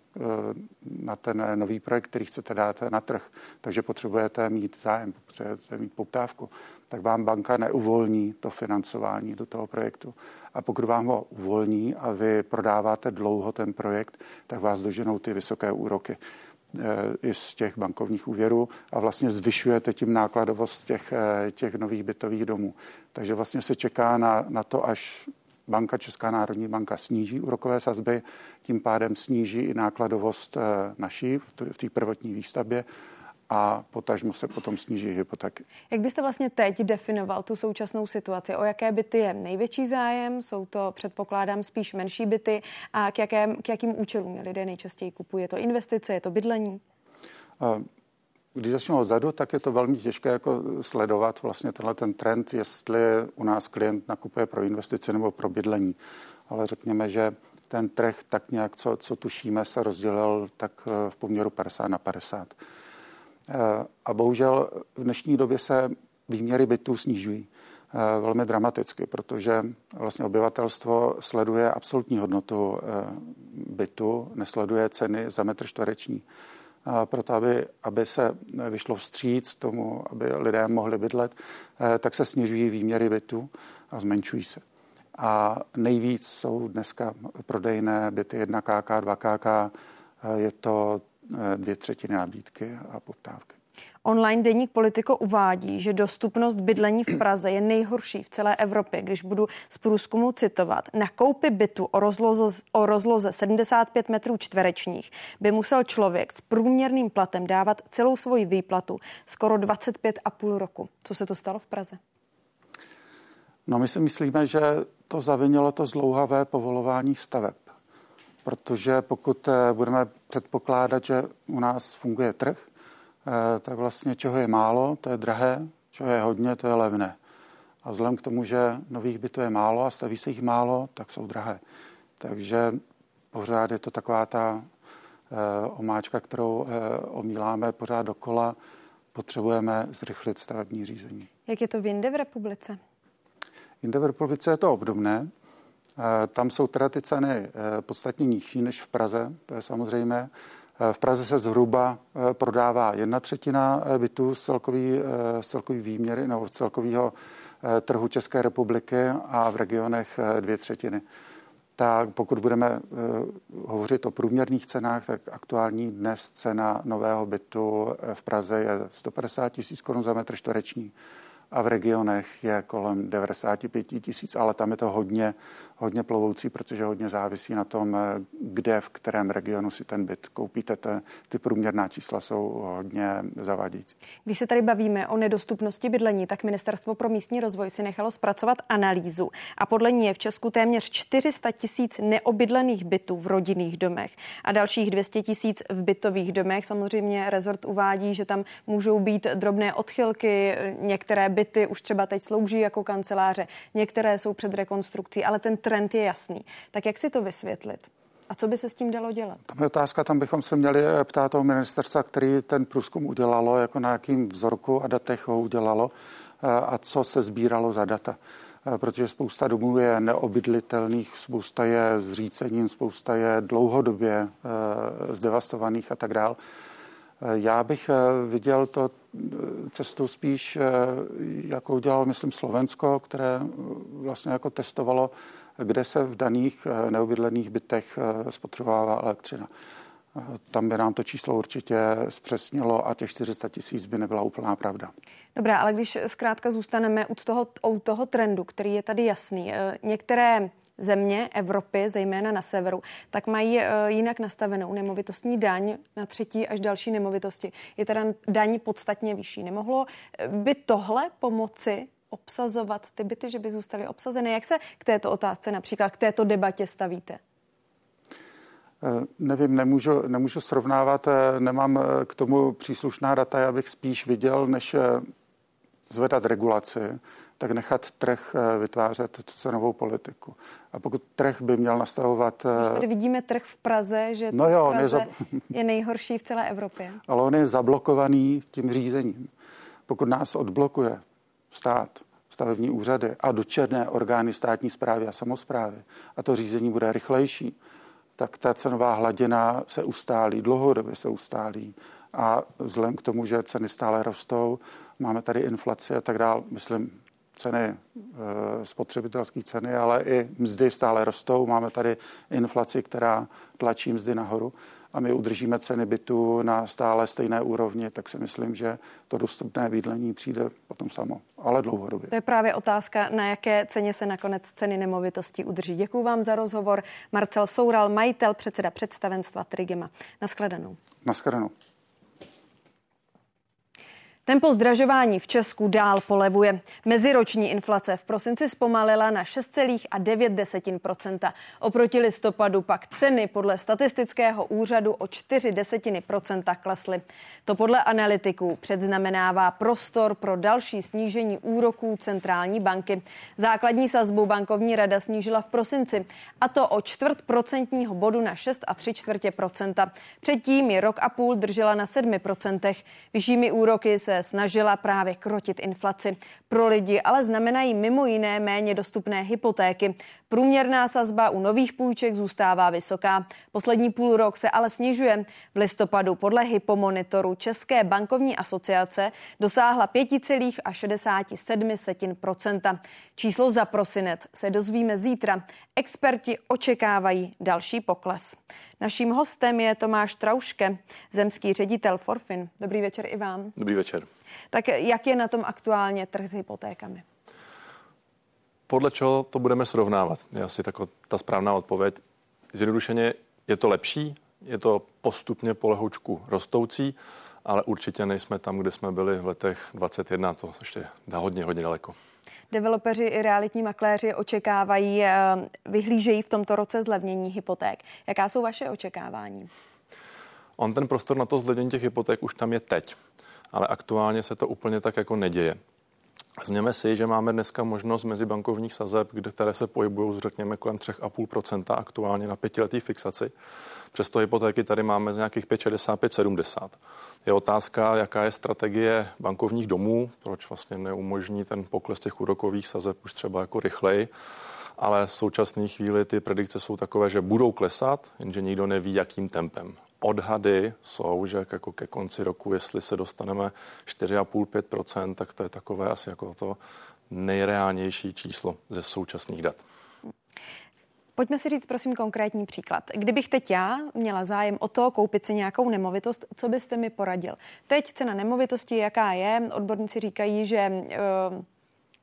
na ten nový projekt, který chcete dát na trh, takže potřebujete mít zájem, potřebujete mít poptávku, tak vám banka neuvolní to financování do toho projektu. A pokud vám ho uvolní a vy prodáváte dlouho ten projekt, tak vás doženou ty vysoké úroky i z těch bankovních úvěrů a vlastně zvyšujete tím nákladovost těch nových bytových domů. Takže vlastně se čeká na to, až banka, Česká národní banka sníží úrokové sazby, tím pádem sníží i nákladovost naší v té prvotní výstavbě a potažmo se potom sníží hypotéky. Jak byste vlastně teď definoval tu současnou situaci? O jaké byty je největší zájem? Jsou to, předpokládám, spíš menší byty a k jakým účelům je lidé nejčastěji kupují? Je to investice, je to bydlení? Když začnu odzadu, tak je to velmi těžké jako sledovat vlastně tenhle ten trend, jestli u nás klient nakupuje pro investici nebo pro bydlení. Ale řekněme, že ten trh tak nějak, co tušíme, se rozdělil tak v poměru 50-50. A bohužel v dnešní době se výměry bytů snižují velmi dramaticky, protože vlastně obyvatelstvo sleduje absolutní hodnotu bytu, nesleduje ceny za metr čtvereční. Proto, aby se vyšlo vstříc tomu, aby lidé mohli bydlet, tak se snižují výměry bytů a zmenšují se. A nejvíc jsou dneska prodejné byty 1KK, 2KK, je to 2/3 nabídky a poptávky. Online deník Politico uvádí, že dostupnost bydlení v Praze je nejhorší v celé Evropě. Když budu z průzkumu citovat, na koupi bytu o rozloze 75 metrů čtverečních by musel člověk s průměrným platem dávat celou svoji výplatu skoro 25,5 roku. Co se to stalo v Praze? No, my si myslíme, že to zavinilo to zlouhavé povolování staveb. Protože pokud budeme předpokládat, že u nás funguje trh, tak vlastně čeho je málo, to je drahé, čeho je hodně, to je levné. A vzhledem k tomu, že nových bytů je málo a staví se jich málo, tak jsou drahé. Takže pořád je to taková ta omáčka, kterou omíláme pořád dokola. Potřebujeme zrychlit stavební řízení. Jak je to v jinde v republice? Jinde v republice je to obdobné. Tam jsou teda ty ceny podstatně nižší než v Praze, to je samozřejmé. V Praze se zhruba prodává 1/3 bytů z celkový výměry nebo z celkového trhu České republiky a v regionech 2/3. Tak pokud budeme hovořit o průměrných cenách, tak aktuální dnes cena nového bytu v Praze je 150 000 korun za metr čtvereční. A v regionech je kolem 95 000, ale tam je to hodně plovoucí, protože hodně závisí na tom, kde, v kterém regionu si ten byt koupíte. Ty průměrná čísla jsou hodně zavádějící. Když se tady bavíme o nedostupnosti bydlení, tak Ministerstvo pro místní rozvoj si nechalo zpracovat analýzu a podle ní je v Česku téměř 400 000 neobydlených bytů v rodinných domech a dalších 200 000 v bytových domech. Samozřejmě rezort uvádí, že tam můžou být drobné odchylky, některé byty už třeba teď slouží jako kanceláře, některé jsou před rekonstrukcí, ale ten trend je jasný. Tak jak si to vysvětlit? A co by se s tím dalo dělat? Tam je otázka, tam bychom se měli ptát toho ministerstva, který ten průzkum udělalo, jako na jakým vzorku a datech ho udělalo a co se sbíralo za data. Protože spousta domů je neobydlitelných, spousta je zřícením, spousta je dlouhodobě zdevastovaných a tak dál. Já bych viděl to cestu spíš, jako udělalo, myslím, Slovensko, které vlastně jako testovalo, kde se v daných neobydlených bytech spotřebovává elektřina. Tam by nám to číslo určitě zpřesnilo a těch 400 000 by nebyla úplná pravda. Dobrá, ale když zkrátka zůstaneme u toho trendu, který je tady jasný, některé země Evropy, zejména na severu, tak mají jinak nastavenou nemovitostní daň na třetí až další nemovitosti. Je teda daň podstatně vyšší. Nemohlo by tohle pomoci obsazovat ty byty, že by zůstaly obsazené? Jak se k této otázce, například k této debatě stavíte? Nevím, nemůžu srovnávat, nemám k tomu příslušná data, já bych spíš viděl, než zvedat regulaci, tak nechat trh vytvářet tu cenovou politiku. A pokud trh by měl nastavovat... Když tady vidíme trh v Praze, že je nejhorší v celé Evropě. Ale on je zablokovaný tím řízením. Pokud nás odblokuje stát, stavební úřady a dočerné orgány státní správy a samosprávy a to řízení bude rychlejší, tak ta cenová hladina se ustálí, dlouhodobě se ustálí. A vzhledem k tomu, že ceny stále rostou, máme tady inflaci a tak dál, myslím, ceny, spotřebitelské ceny, ale i mzdy stále rostou. Máme tady inflaci, která tlačí mzdy nahoru a my udržíme ceny bytu na stále stejné úrovni, tak si myslím, že to dostupné bydlení přijde potom samo, ale dlouhodobě. To je právě otázka, na jaké ceně se nakonec ceny nemovitostí udrží. Děkuju vám za rozhovor. Marcel Soural, majitel, předseda představenstva Trigema. Naschledanou. Naschledanou. Tempo zdražování v Česku dál polevuje. Meziroční inflace v prosinci zpomalila na 6,9%. Oproti listopadu pak ceny podle statistického úřadu o 0,4% klesly. To podle analytiků předznamenává prostor pro další snížení úroků centrální banky. Základní sazbu bankovní rada snížila v prosinci, a to o 0,25% bodu na 6,75%. Předtím ji rok a půl držela na 7%. Vyššími úroky se snažila právě krotit inflaci. Pro lidi ale znamenají mimo jiné méně dostupné hypotéky. Průměrná sazba u nových půjček zůstává vysoká. Poslední půl rok se ale snižuje. V listopadu podle hypomonitoru České bankovní asociace dosáhla 5,67%. Číslo za prosinec se dozvíme zítra. Experti očekávají další pokles. Naším hostem je Tomáš Trauške, zemský ředitel Forfin. Dobrý večer i vám. Dobrý večer. Tak jak je na tom aktuálně trh s hypotékami? Podle čeho to budeme srovnávat? Je asi ta správná odpověď. Zjednodušeně je to lepší, je to postupně po lehoučku rostoucí, ale určitě nejsme tam, kde jsme byli v letech 21, to ještě dá hodně daleko. Developeři i realitní makléři vyhlížejí v tomto roce zlevnění hypoték. Jaká jsou vaše očekávání? On ten prostor na to zlevnění těch hypoték už tam je teď, ale aktuálně se to úplně tak jako neděje. Vezměme si, že máme dneska možnost mezibankovních sazeb, které se pohybují, řekněme, kolem 3,5% aktuálně na pětiletý fixaci. Přesto hypotéky tady máme z nějakých 5,65-70. Je otázka, jaká je strategie bankovních domů, proč vlastně neumožní ten pokles těch úrokových sazeb už třeba jako rychleji, ale v současné chvíli ty predikce jsou takové, že budou klesat, jenže nikdo neví, jakým tempem. Odhady jsou, že jako ke konci roku, jestli se dostaneme 4,5-5%, tak to je takové asi jako to nejreálnější číslo ze současných dat. Pojďme si říct, prosím, konkrétní příklad. Kdybych teď já měla zájem o to koupit si nějakou nemovitost, co byste mi poradil? Teď cena nemovitosti, jaká je? Odborníci říkají, že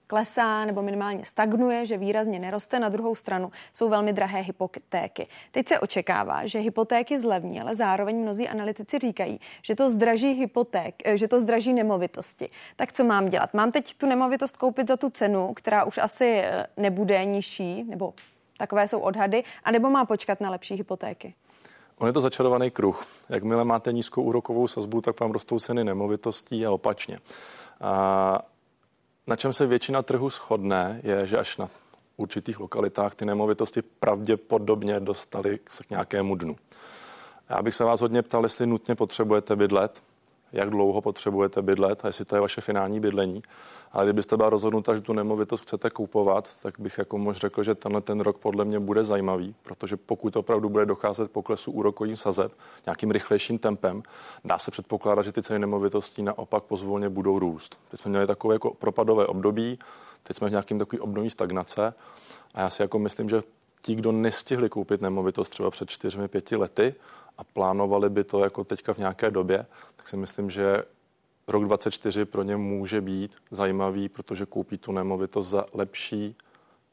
klesá nebo minimálně stagnuje, že výrazně neroste. Na druhou stranu jsou velmi drahé hypotéky. Teď se očekává, že hypotéky zlevní, ale zároveň mnozí analytici říkají, že to zdraží nemovitosti. Tak co mám dělat? Mám teď tu nemovitost koupit za tu cenu, která už asi nebude nižší, nebo takové jsou odhady, anebo má počkat na lepší hypotéky? On je to začarovaný kruh. Jakmile máte nízkou úrokovou sazbu, tak vám rostou ceny nemovitostí a opačně. Na čem se většina trhu shodne, je, že až na určitých lokalitách ty nemovitosti pravděpodobně dostaly se k nějakému dnu. Já bych se vás hodně ptal, jestli nutně potřebujete bydlet, jak dlouho potřebujete bydlet a jestli to je vaše finální bydlení. Ale kdybyste byla rozhodnuta, že tu nemovitost chcete kupovat, tak bych jako mož řekl, že tenhle ten rok podle mě bude zajímavý, protože pokud opravdu bude docházet poklesu úrokových sazeb nějakým rychlejším tempem, dá se předpokládat, že ty ceny nemovitostí naopak pozvolně budou růst. Teď jsme měli takové jako propadové období, teď jsme v nějakém takovém období stagnace a já si jako myslím, že ti, kdo nestihli koupit nemovitost třeba před 4-5 lety a plánovali by to jako teďka v nějaké době, tak si myslím, že rok 2024 pro ně může být zajímavý, protože koupí tu nemovitost za lepší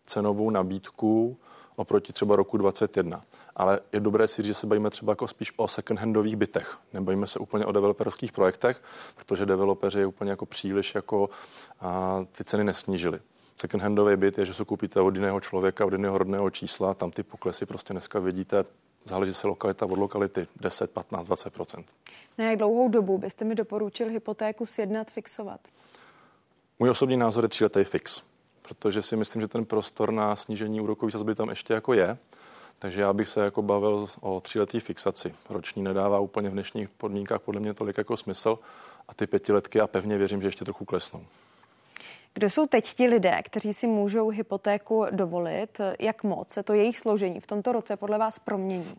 cenovou nabídku oproti třeba roku 2021. Ale je dobré si říct, že se bavíme třeba jako spíš o second-handových bytech. Nebavíme se úplně o developerských projektech, protože developeři úplně jako příliš jako ty ceny nesnížili. Second-handový byt je, že se koupíte od jiného člověka, od jiného rodného čísla, tam ty poklesy prostě dneska vidíte, záleží se lokalita od lokality, 10, 15, 20%. Na jak dlouhou dobu byste mi doporučil hypotéku sjednat, fixovat? Můj osobní názor je 3letý fix, protože si myslím, že ten prostor na snížení úrokový sazby tam ještě jako je, takže já bych se jako bavil o 3letý fixaci. Roční nedává úplně v dnešních podmínkách podle mě tolik jako smysl a ty 5letky já pevně věřím, že ještě trochu klesnou. Kdo jsou teď ti lidé, kteří si můžou hypotéku dovolit? Jak moc se to jejich složení v tomto roce podle vás promění?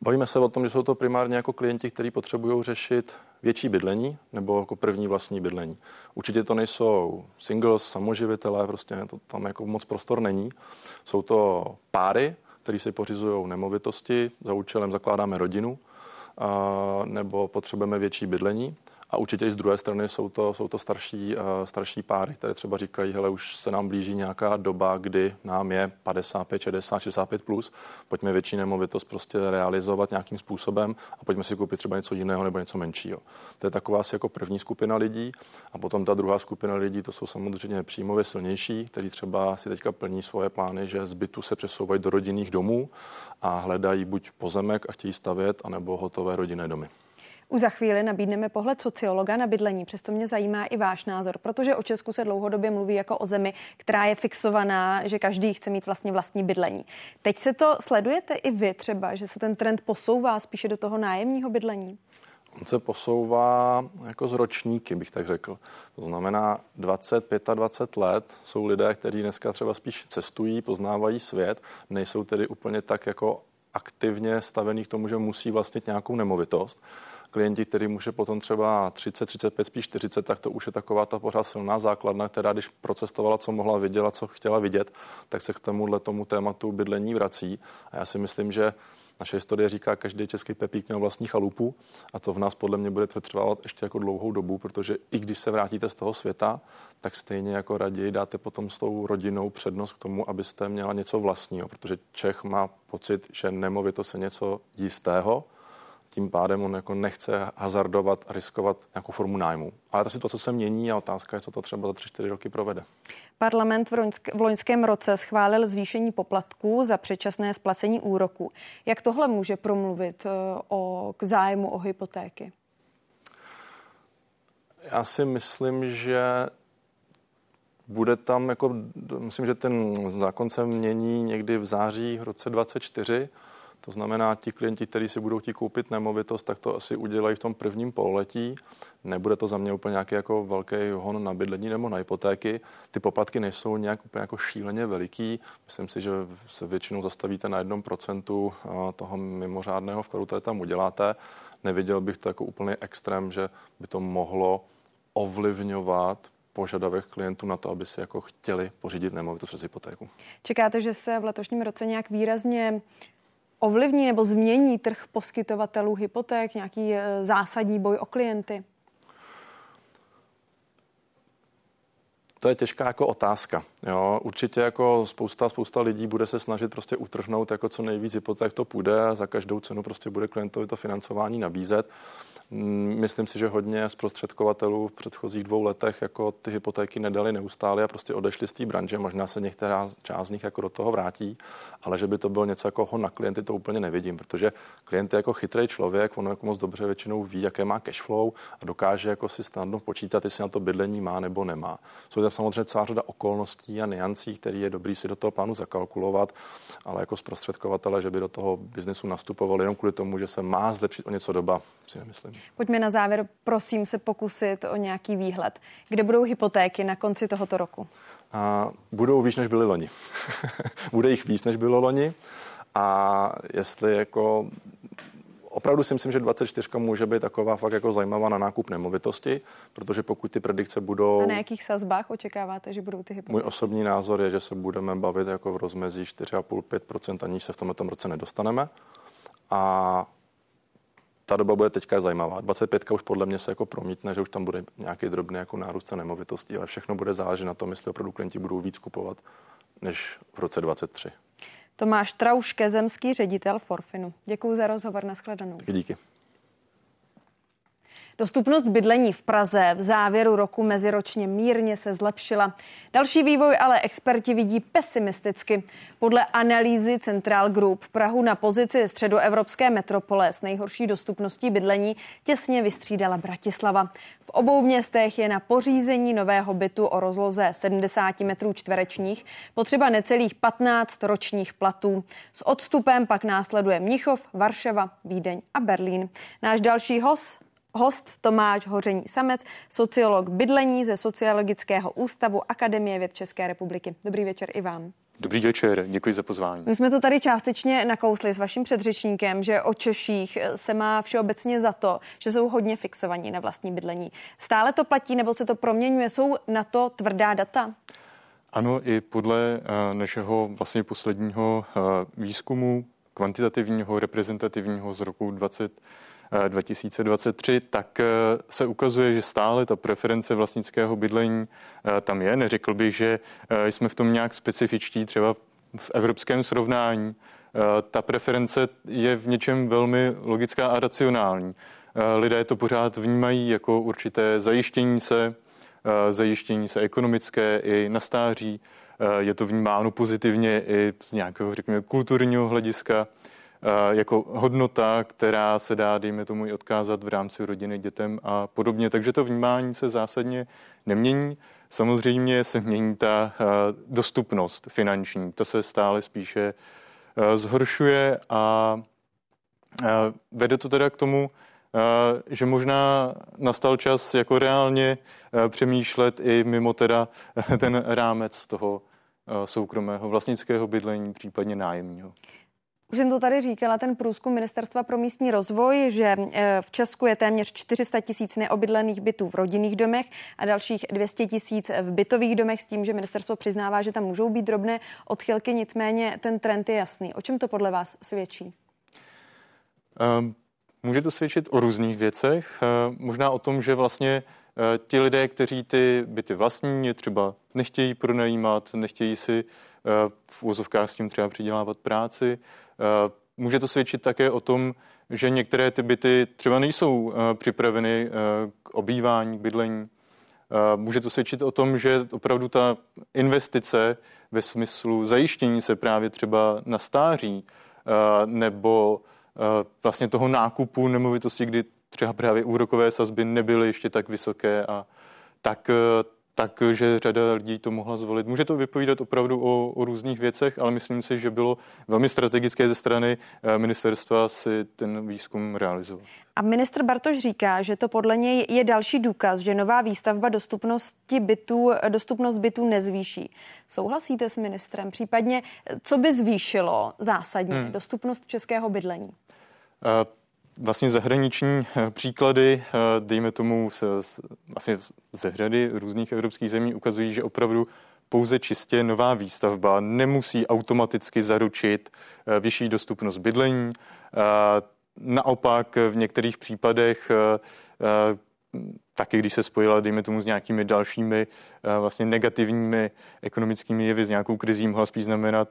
Bavíme se o tom, že jsou to primárně jako klienti, kteří potřebují řešit větší bydlení nebo jako první vlastní bydlení. Určitě to nejsou singles, samoživitelé, prostě to tam jako moc prostor není. Jsou to páry, kteří si pořizují nemovitosti, za účelem zakládáme rodinu nebo potřebujeme větší bydlení. A určitě i z druhé strany jsou to starší páry, které třeba říkají, hele, už se nám blíží nějaká doba, kdy nám je 55, 60, 65 plus, pojďme větší nemovitost prostě realizovat nějakým způsobem a pojďme si koupit třeba něco jiného nebo něco menšího. To je taková asi jako první skupina lidí a potom ta druhá skupina lidí, to jsou samozřejmě příjmově silnější, kteří třeba si teďka plní svoje plány, že z bytu se přesouvají do rodinných domů a hledají buď pozemek a chtějí stavět, anebo hotové rodinné domy. Už za chvíli nabídneme pohled sociologa na bydlení, přesto mě zajímá i váš názor, protože o Česku se dlouhodobě mluví jako o zemi, která je fixovaná, že každý chce mít vlastně vlastní bydlení. Teď se to sledujete i vy třeba, že se ten trend posouvá spíše do toho nájemního bydlení? On se posouvá jako z ročníky, bych tak řekl. To znamená 20, 25 let jsou lidé, kteří dneska třeba spíš cestují, poznávají svět, nejsou tedy úplně tak jako aktivně stavený k tomu, že musí vlastnit nějakou nemovitost. Klienti, který může potom třeba 30, 35, spíš 40, tak to už je taková ta pořád silná základna, která když procestovala, co mohla vidět, co chtěla vidět, tak se k tomu tématu bydlení vrací. A já si myslím, že naše historie říká, každý český pepík měl vlastní chalupu a to v nás podle mě bude přetrvávat ještě jako dlouhou dobu, protože i když se vrátíte z toho světa, tak stejně jako raději dáte potom s tou rodinou přednost k tomu, abyste měla něco vlastního, protože Čech má pocit, že nemovitost je něco jistého. Tím pádem on jako nechce hazardovat a riskovat nějakou formu nájmu. Ale ta situace se mění a otázka je, co to třeba za 3-4 roky provede. Parlament v loňském roce schválil zvýšení poplatků za předčasné splacení úroků. Jak tohle může promluvit k zájmu o hypotéky? Já si myslím, že bude tam, jako, myslím, že ten zákon se mění někdy v září roce 2024. To znamená, ti klienti, kteří si budou chtít koupit nemovitost, tak to asi udělají v tom prvním pololetí. Nebude to za mě úplně nějaký jako velký hon na bydlení nebo na hypotéky. Ty poplatky nejsou nějak úplně jako šíleně veliký. Myslím si, že se většinou zastavíte na 1% toho mimořádného vkladu, které tam uděláte. Neviděl bych to jako úplný extrém, že by to mohlo ovlivňovat požadavek klientů na to, aby si jako chtěli pořídit nemovitost přes hypotéku. Čekáte, že se v letošním roce nějak výrazně ovlivní nebo změní trh poskytovatelů hypoték, nějaký zásadní boj o klienty? To je těžká jako otázka. Jo, určitě jako spousta lidí bude se snažit prostě utrhnout jako co nejvíc hypoték to půjde a za každou cenu prostě bude klientovi to financování nabízet. Myslím si, že hodně zprostředkovatelů v předchozích 2 letech jako ty hypotéky nedali neustále a prostě odešli z té branže. Možná se některá část z nich jako do toho vrátí, ale že by to bylo něco jako hon na klienty, to úplně nevidím, protože klient je jako chytrý člověk, on jako moc dobře většinou ví, jaké má cash flow a dokáže jako si snadno počítat, jestli na to bydlení má nebo nemá. Jsou tam samozřejmě celá řada okolností a nuancí, které je dobrý si do toho plánu zakalkulovat, ale jako zprostředkovatele, že by do toho biznesu nastupovali jenom kvůli tomu, že se má zlepšit o něco doba, si nemyslím. Pojďme na závěr, prosím, se pokusit o nějaký výhled. Kde budou hypotéky na konci tohoto roku? Budou víc, než byly loni. Bude jich víc, než bylo loni. A jestli jako opravdu si myslím, že 24 může být taková fakt jako zajímavá na nákup nemovitosti, protože pokud ty predikce budou... A na jakých sazbách očekáváte, že budou ty hypotéky? Můj osobní názor je, že se budeme bavit jako v rozmezí 4,5-5%, aniž se v tomto roce nedostaneme. A ta doba bude teďka zajímavá. 25 už podle mě se jako promítne, že už tam bude nějaký drobný jako nárůst nemovitostí, ale všechno bude záležet na tom, jestli opravdu klienti budou víc kupovat než v roce 23. Tomáš Trauške, zemský ředitel Forfinu. Děkuji za rozhovor, nashledanou. Díky. Dostupnost bydlení v Praze v závěru roku meziročně mírně se zlepšila. Další vývoj ale experti vidí pesimisticky. Podle analýzy Central Group Prahu na pozici středoevropské metropole s nejhorší dostupností bydlení těsně vystřídala Bratislava. V obou městech je na pořízení nového bytu o rozloze 70 metrů čtverečních potřeba necelých 15 ročních platů. S odstupem pak následuje Mnichov, Varšava, Vídeň a Berlín. Náš další host Tomáš Hoření Samec, sociolog bydlení ze Sociologického ústavu Akademie věd České republiky. Dobrý večer i vám. Dobrý večer, děkuji za pozvání. My jsme to tady částečně nakousli s vaším předřečníkem, že o Češích se má všeobecně za to, že jsou hodně fixovaní na vlastní bydlení. Stále to platí nebo se to proměňuje? Jsou na to tvrdá data? Ano, i podle našeho vlastně posledního výzkumu kvantitativního, reprezentativního z roku 2023, tak se ukazuje, že stále ta preference vlastnického bydlení tam je. Neřekl bych, že jsme v tom nějak specifičtí, třeba v evropském srovnání. Ta preference je v něčem velmi logická a racionální. Lidé to pořád vnímají jako určité zajištění se ekonomické i na stáří. Je to vnímáno pozitivně i z nějakého, řekněme, kulturního hlediska, jako hodnota, která se dá, dejme tomu, i odkázat v rámci rodiny, dětem a podobně. Takže to vnímání se zásadně nemění. Samozřejmě se mění ta dostupnost finanční. Ta se stále spíše zhoršuje a vede to teda k tomu, že možná nastal čas jako reálně přemýšlet i mimo teda ten rámec toho soukromého vlastnického bydlení, případně nájemního. Už jsem to tady říkala, ten průzkum Ministerstva pro místní rozvoj, že v Česku je téměř 400 000 neobydlených bytů v rodinných domech a dalších 200 000 v bytových domech s tím, že ministerstvo přiznává, že tam můžou být drobné odchylky, nicméně ten trend je jasný. O čem to podle vás svědčí? Může to svědčit o různých věcech. Možná o tom, že vlastně ti lidé, kteří ty byty vlastní, třeba nechtějí pronajímat, nechtějí si v úvozovkách s tím třeba přidělávat práci. Může to svědčit také o tom, že některé ty byty třeba nejsou připraveny k obývání, k bydlení. Může to svědčit o tom, že opravdu ta investice ve smyslu zajištění se právě třeba na stáří nebo vlastně toho nákupu nemovitosti, kdy třeba právě úrokové sazby nebyly ještě tak vysoké a tak, že řada lidí to mohla zvolit. Může to vypovídat opravdu o různých věcech, ale myslím si, že bylo velmi strategické ze strany ministerstva si ten výzkum realizovat. A ministr Bartoš říká, že to podle něj je další důkaz, že nová výstavba dostupnost bytů nezvýší. Souhlasíte s ministrem? Případně, co by zvýšilo zásadně dostupnost českého bydlení? Vlastně zahraniční příklady, dejme tomu vlastně ze řady různých evropských zemí, ukazují, že opravdu pouze čistě nová výstavba nemusí automaticky zaručit vyšší dostupnost bydlení. Naopak v některých případech, taky když se spojila, dejme tomu, s nějakými dalšími vlastně negativními ekonomickými jevy, s nějakou krizí, mohla spíš znamenat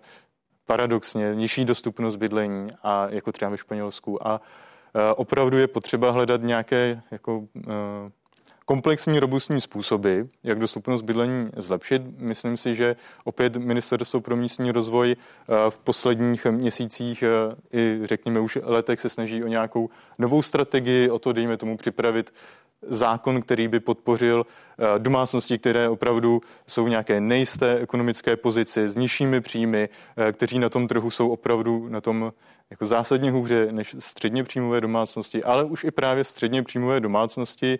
paradoxně nižší dostupnost bydlení, a jako třeba ve Španělsku. A opravdu je potřeba hledat nějaké jako komplexní, robustní způsoby, jak dostupnost bydlení zlepšit. Myslím si, že opět Ministerstvo pro místní rozvoj v posledních měsících i řekněme už letech se snaží o nějakou novou strategii, o to dejme tomu připravit zákon, který by podpořil domácnosti, které opravdu jsou v nějaké nejisté ekonomické pozici s nižšími příjmy, kteří na tom trhu jsou opravdu na tom jako zásadně hůře než středně příjmové domácnosti, ale už i právě středně příjmové domácnosti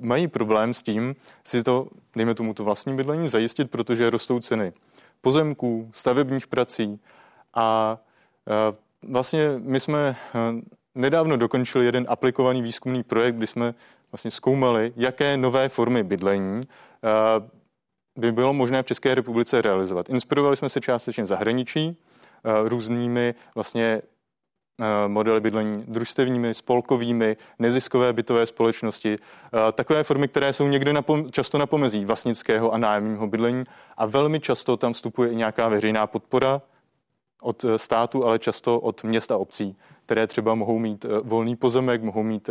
mají problém s tím si to, dejme tomu, to vlastní bydlení zajistit, protože rostou ceny pozemků, stavebních prací a vlastně my jsme nedávno dokončil jeden aplikovaný výzkumný projekt, kdy jsme vlastně zkoumali, jaké nové formy bydlení by bylo možné v České republice realizovat. Inspirovali jsme se částečně zahraničí, různými vlastně modely bydlení, družstevními, spolkovými, neziskové bytové společnosti, takové formy, které jsou někde často na pomezí vlastnického a nájemního bydlení a velmi často tam vstupuje i nějaká veřejná podpora od státu, ale často od měst a obcí, které třeba mohou mít volný pozemek, mohou mít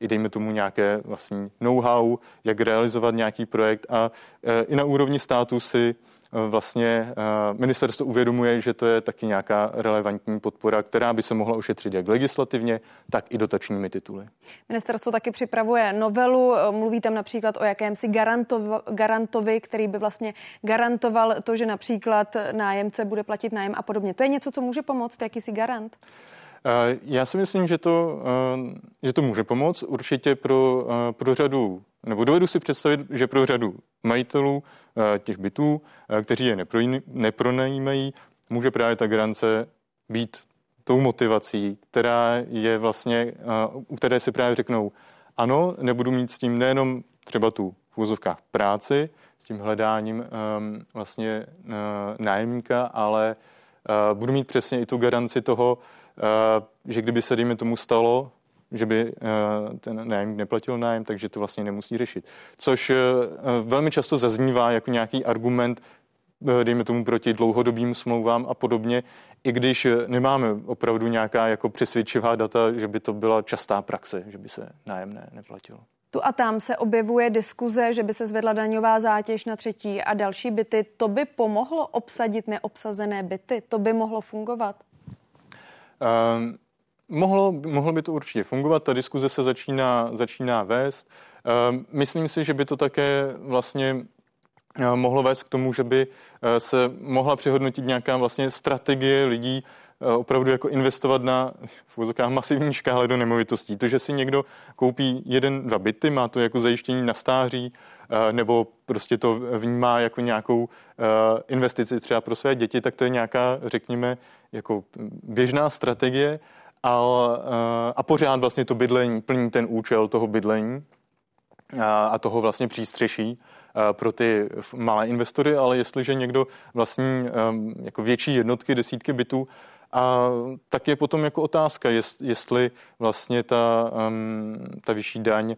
i dejme tomu nějaké vlastní know-how, jak realizovat nějaký projekt a i na úrovni státu si vlastně ministerstvo uvědomuje, že to je taky nějaká relevantní podpora, která by se mohla ošetřit jak legislativně, tak i dotačními tituly. Ministerstvo taky připravuje novelu, mluví tam například o jakémsi garantovi, který by vlastně garantoval to, že například nájemce bude platit nájem a podobně. To je něco, co může pomoct, jakýsi garant? Já si myslím, že to může pomoct určitě pro řadu, nebo dovedu si představit, že pro řadu majitelů těch bytů, kteří je nepronajímají, může právě ta garance být tou motivací, která je vlastně, u které si právě řeknou, ano, nebudu mít s tím nejenom třeba tu v úvozovkách práci, s tím hledáním vlastně nájemníka, ale budu mít přesně i tu garanci toho, že kdyby se dejme tomu stalo, že by ten nájemník neplatil nájem, takže to vlastně nemusí řešit. Což velmi často zaznívá jako nějaký argument, dejme tomu proti dlouhodobým smlouvám a podobně, i když nemáme opravdu nějaká jako přesvědčivá data, že by to byla častá praxe, že by se nájem neplatilo. Tu a tam se objevuje diskuze, že by se zvedla daňová zátěž na třetí a další byty. To by pomohlo obsadit neobsazené byty? To by mohlo fungovat? Mohlo by to určitě fungovat, ta diskuze se začíná vést. Myslím si, že by to také vlastně mohlo vést k tomu, že by se mohla přehodnotit nějaká vlastně strategie lidí opravdu jako investovat na v úvozovkách masivní škále do nemovitostí. To, že si někdo koupí 1-2 byty, má to jako zajištění na stáří, nebo prostě to vnímá jako nějakou investici třeba pro své děti, tak to je nějaká, řekněme, jako běžná strategie a pořád vlastně to bydlení plní ten účel toho bydlení a toho vlastně přístřeší pro ty malé investory, ale jestliže někdo vlastní jako větší jednotky, desítky bytů, a tak je potom jako otázka, jestli vlastně ta vyšší daň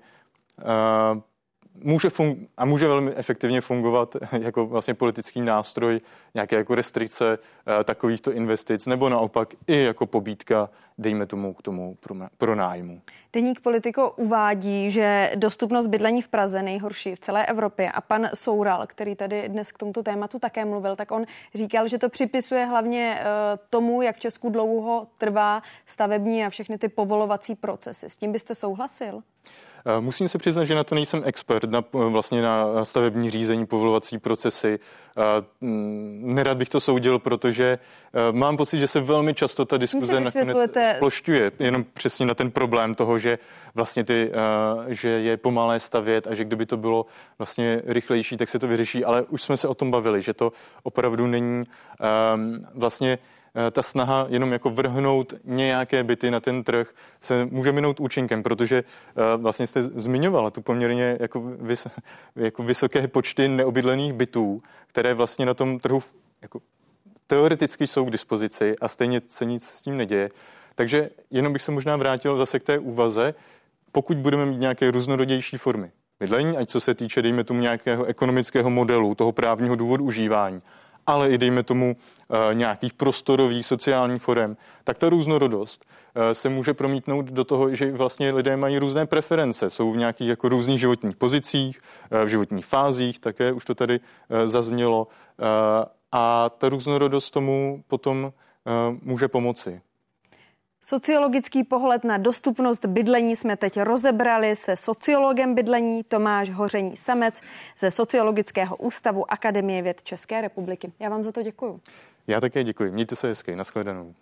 může velmi efektivně fungovat jako vlastně politický nástroj, nějaké jako restrikce takovýchto investic, nebo naopak i jako pobídka, dejme tomu k tomu pronájmu. Deník Politico uvádí, že dostupnost bydlení v Praze nejhorší v celé Evropě a pan Soural, který tady dnes k tomuto tématu také mluvil, tak on říkal, že to připisuje hlavně tomu, jak v Česku dlouho trvá stavební a všechny ty povolovací procesy. S tím byste souhlasil? Musím se přiznat, že na to nejsem expert, vlastně na stavební řízení, povolovací procesy. Nerad bych to soudil, protože mám pocit, že se velmi často ta diskuze nakonec splošťuje jenom přesně na ten problém toho, že vlastně že je pomalé stavět a že kdyby to bylo vlastně rychlejší, tak se to vyřeší, ale už jsme se o tom bavili, že to opravdu není vlastně ta snaha jenom jako vrhnout nějaké byty na ten trh se může minout účinkem, protože vlastně jste zmiňovala tu poměrně jako vysoké počty neobydlených bytů, které vlastně na tom trhu jako teoreticky jsou k dispozici a stejně se nic s tím neděje. Takže jenom bych se možná vrátil zase k té úvaze, pokud budeme mít nějaké různorodější formy bydlení, ať co se týče, dejme tomu nějakého ekonomického modelu, toho právního důvodu užívání, ale i dejme tomu nějakých prostorových sociálních forem, tak ta různorodost se může promítnout do toho, že vlastně lidé mají různé preference, jsou v nějakých jako různých životních pozicích, v životních fázích, také už to tady zaznělo a ta různorodost tomu potom může pomoci. Sociologický pohled na dostupnost bydlení jsme teď rozebrali se sociologem bydlení Tomáš Hoření Samec ze Sociologického ústavu Akademie věd České republiky. Já vám za to děkuju. Já také děkuji. Mějte se hezky. Nashledanou.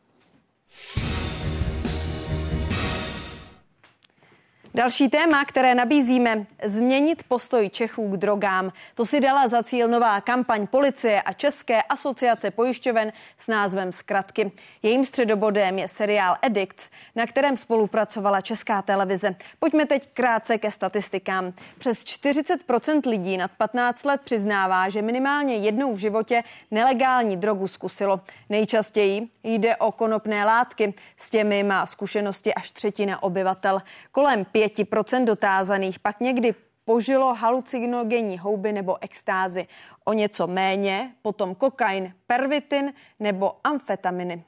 Další téma, které nabízíme, změnit postoj Čechů k drogám. To si dala za cíl nová kampaň policie a České asociace pojišťoven s názvem Zkratky. Jejím středobodem je seriál Edikt, na kterém spolupracovala Česká televize. Pojďme teď krátce ke statistikám. Přes 40% lidí nad 15 let přiznává, že minimálně jednou v životě nelegální drogu zkusilo. Nejčastěji jde o konopné látky. S těmi má zkušenosti až 3% obyvatel. Kolem 5% dotázaných pak někdy požilo halucinogenní houby nebo extázy. O něco méně potom kokain, pervitin nebo amfetaminy.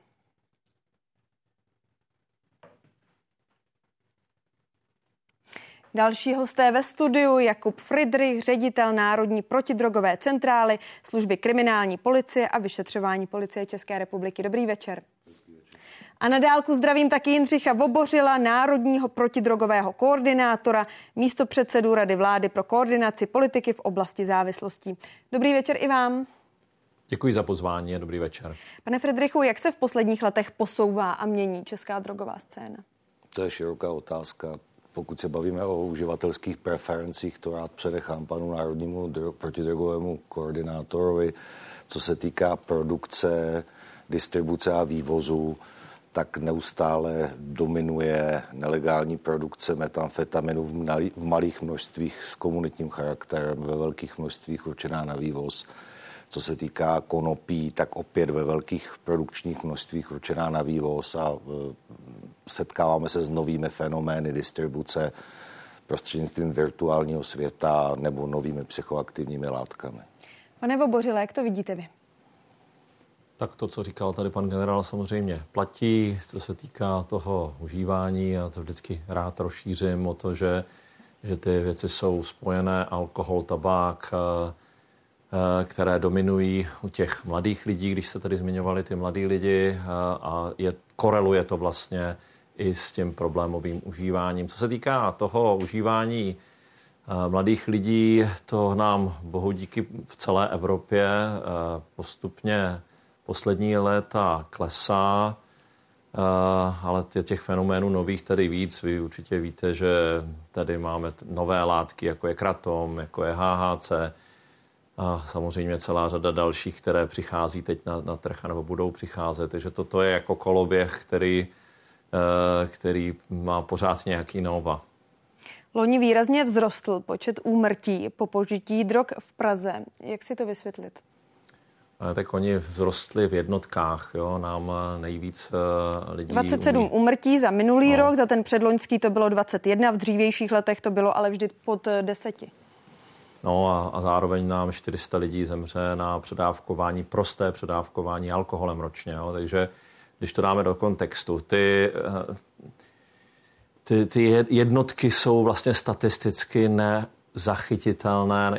Další hosté ve studiu Jakub Fridrich, ředitel Národní protidrogové centrály, služby kriminální policie a vyšetřování policie České republiky. Dobrý večer. A na dálku zdravím taky Jindřicha Vobořila, národního protidrogového koordinátora, místopředsedu Rady vlády pro koordinaci politiky v oblasti závislostí. Dobrý večer i vám. Děkuji za pozvání a dobrý večer. Pane Fridrichu, jak se v posledních letech posouvá a mění česká drogová scéna? To je široká otázka. Pokud se bavíme o uživatelských preferencích, to rád předechám panu národnímu protidrogovému koordinátorovi. Co se týká produkce, distribuce a vývozu, tak neustále dominuje nelegální produkce metamfetaminu v malých množstvích s komunitním charakterem, ve velkých množstvích určená na vývoz. Co se týká konopí, tak opět ve velkých produkčních množstvích určená na vývoz a setkáváme se s novými fenomény distribuce prostřednictvím virtuálního světa nebo novými psychoaktivními látkami. Pane Vobořile, jak to vidíte vy? Tak to, co říkal tady pan generál, samozřejmě platí, co se týká toho užívání. Já to vždycky rád rozšířím o to, že ty věci jsou spojené, alkohol, tabák, které dominují u těch mladých lidí, když se tady zmiňovali ty mladí lidi a koreluje to vlastně i s tím problémovým užíváním. Co se týká toho užívání mladých lidí, to nám bohu díky v celé Evropě postupně poslední léta klesá, ale těch fenoménů nových tady víc. Vy určitě víte, že tady máme nové látky, jako je kratom, jako je HHC a samozřejmě celá řada dalších, které přichází teď na trh nebo budou přicházet. Takže toto je jako koloběh, který má pořád nějaký nova. Loni výrazně vzrostl počet úmrtí po požití drog v Praze. Jak si to vysvětlit? Tak oni vzrostli v jednotkách, jo, nám nejvíc lidí... 27 úmrtí za minulý rok, za ten předloňský to bylo 21, v dřívějších letech to bylo ale vždy pod 10. No a zároveň nám 400 lidí zemře na předávkování, prosté předávkování alkoholem ročně, jo, takže když to dáme do kontextu, ty jednotky jsou vlastně statisticky zachytitelné,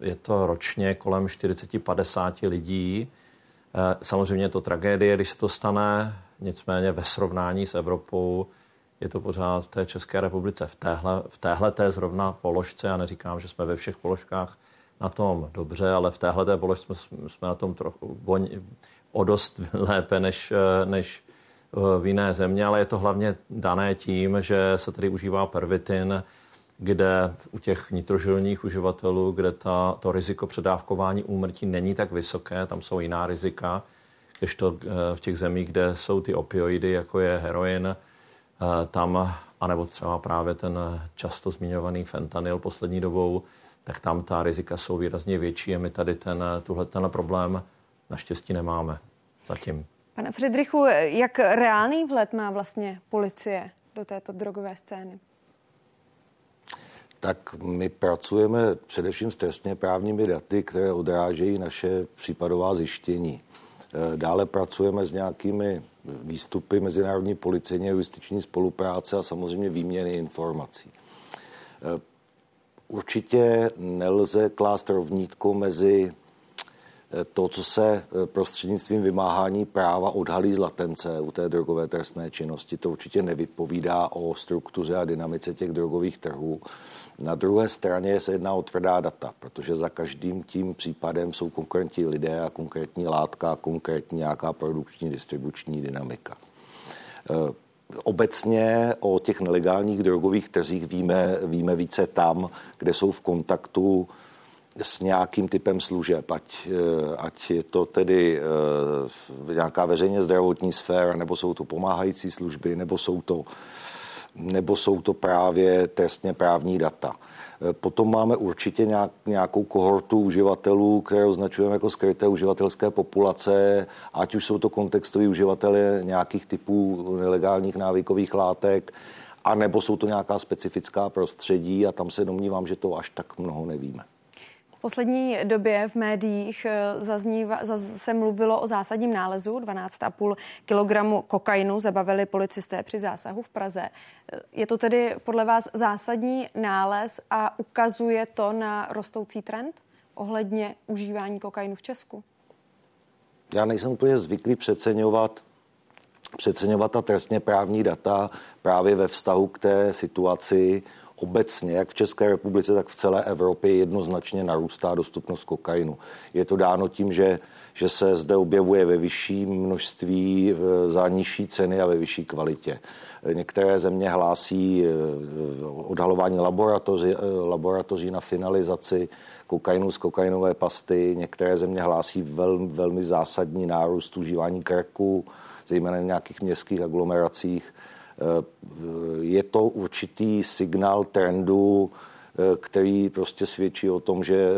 je to ročně kolem 40-50 lidí. Samozřejmě je to tragédie, když se to stane, nicméně ve srovnání s Evropou je to pořád v té České republice, v téhleté zrovna položce, já neříkám, že jsme ve všech položkách na tom dobře, ale v téhleté položce jsme na tom trochu o dost lépe než v jiné země, ale je to hlavně dané tím, že se tady užívá pervitin, kde u těch nitrožilních uživatelů, kde to riziko předávkování úmrtí není tak vysoké, tam jsou jiná rizika, kdežto v těch zemích, kde jsou ty opioidy, jako je heroin, tam, anebo třeba právě ten často zmiňovaný fentanyl poslední dobou, tak tam ta rizika jsou výrazně větší a my tady tenhle problém naštěstí nemáme zatím. Pane Fridrichu, jak reálný vhled má vlastně policie do této drogové scény? Tak my pracujeme především s trestně právními daty, které odrážejí naše případová zjištění. Dále pracujeme s nějakými výstupy mezinárodní policejní a justiční spolupráce a samozřejmě výměny informací. Určitě nelze klást rovnítko mezi to, co se prostřednictvím vymáhání práva odhalí z latence u té drogové trestné činnosti. To určitě nevypovídá o struktuře a dynamice těch drogových trhů. Na druhé straně se jedná o tvrdá data, protože za každým tím případem jsou konkrétní lidé a konkrétní látka, konkrétní nějaká produkční, distribuční dynamika. Obecně o těch nelegálních drogových trzích víme více tam, kde jsou v kontaktu s nějakým typem služeb, ať je to tedy nějaká veřejně zdravotní sféra, nebo jsou to pomáhající služby, nebo jsou to právě trestně právní data. Potom máme určitě nějakou kohortu uživatelů, které označujeme jako skryté uživatelské populace, ať už jsou to kontextoví uživatelé nějakých typů nelegálních návykových látek, a nebo jsou to nějaká specifická prostředí, a tam se domnívám, že to až tak mnoho nevíme. V poslední době v médiích se mluvilo o zásadním nálezu. 12,5 kilogramu kokainu zabavili policisté při zásahu v Praze. Je to tedy podle vás zásadní nález a ukazuje to na rostoucí trend ohledně užívání kokainu v Česku? Já nejsem úplně zvyklý přeceňovat ta trestně právní data právě ve vztahu k té situaci. Obecně, jak v České republice, tak v celé Evropě jednoznačně narůstá dostupnost kokainu. Je to dáno tím, že se zde objevuje ve vyšším množství za nižší ceny a ve vyšší kvalitě. Některé země hlásí odhalování laboratoří na finalizaci kokainu z kokainové pasty. Některé země hlásí velmi zásadní nárůst užívání krku, zejména v nějakých městských aglomeracích. Je to určitý signál trendu, který prostě svědčí o tom, že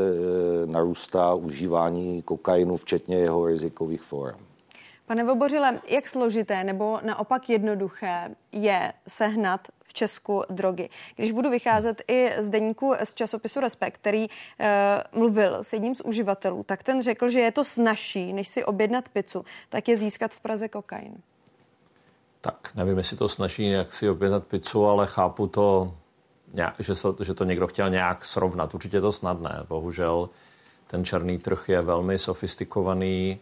narůstá užívání kokainu, včetně jeho rizikových forem. Pane Vobořile, jak složité nebo naopak jednoduché je sehnat v Česku drogy? Když budu vycházet i z deníku z časopisu Respekt, který mluvil s jedním z uživatelů, tak ten řekl, že je to snazší, než si objednat pizzu, tak je získat v Praze kokain. Tak nevím, jestli to snaží nějak si objednat pizzu, ale chápu to, že to někdo chtěl nějak srovnat. Určitě je to snadné. Bohužel ten černý trh je velmi sofistikovaný.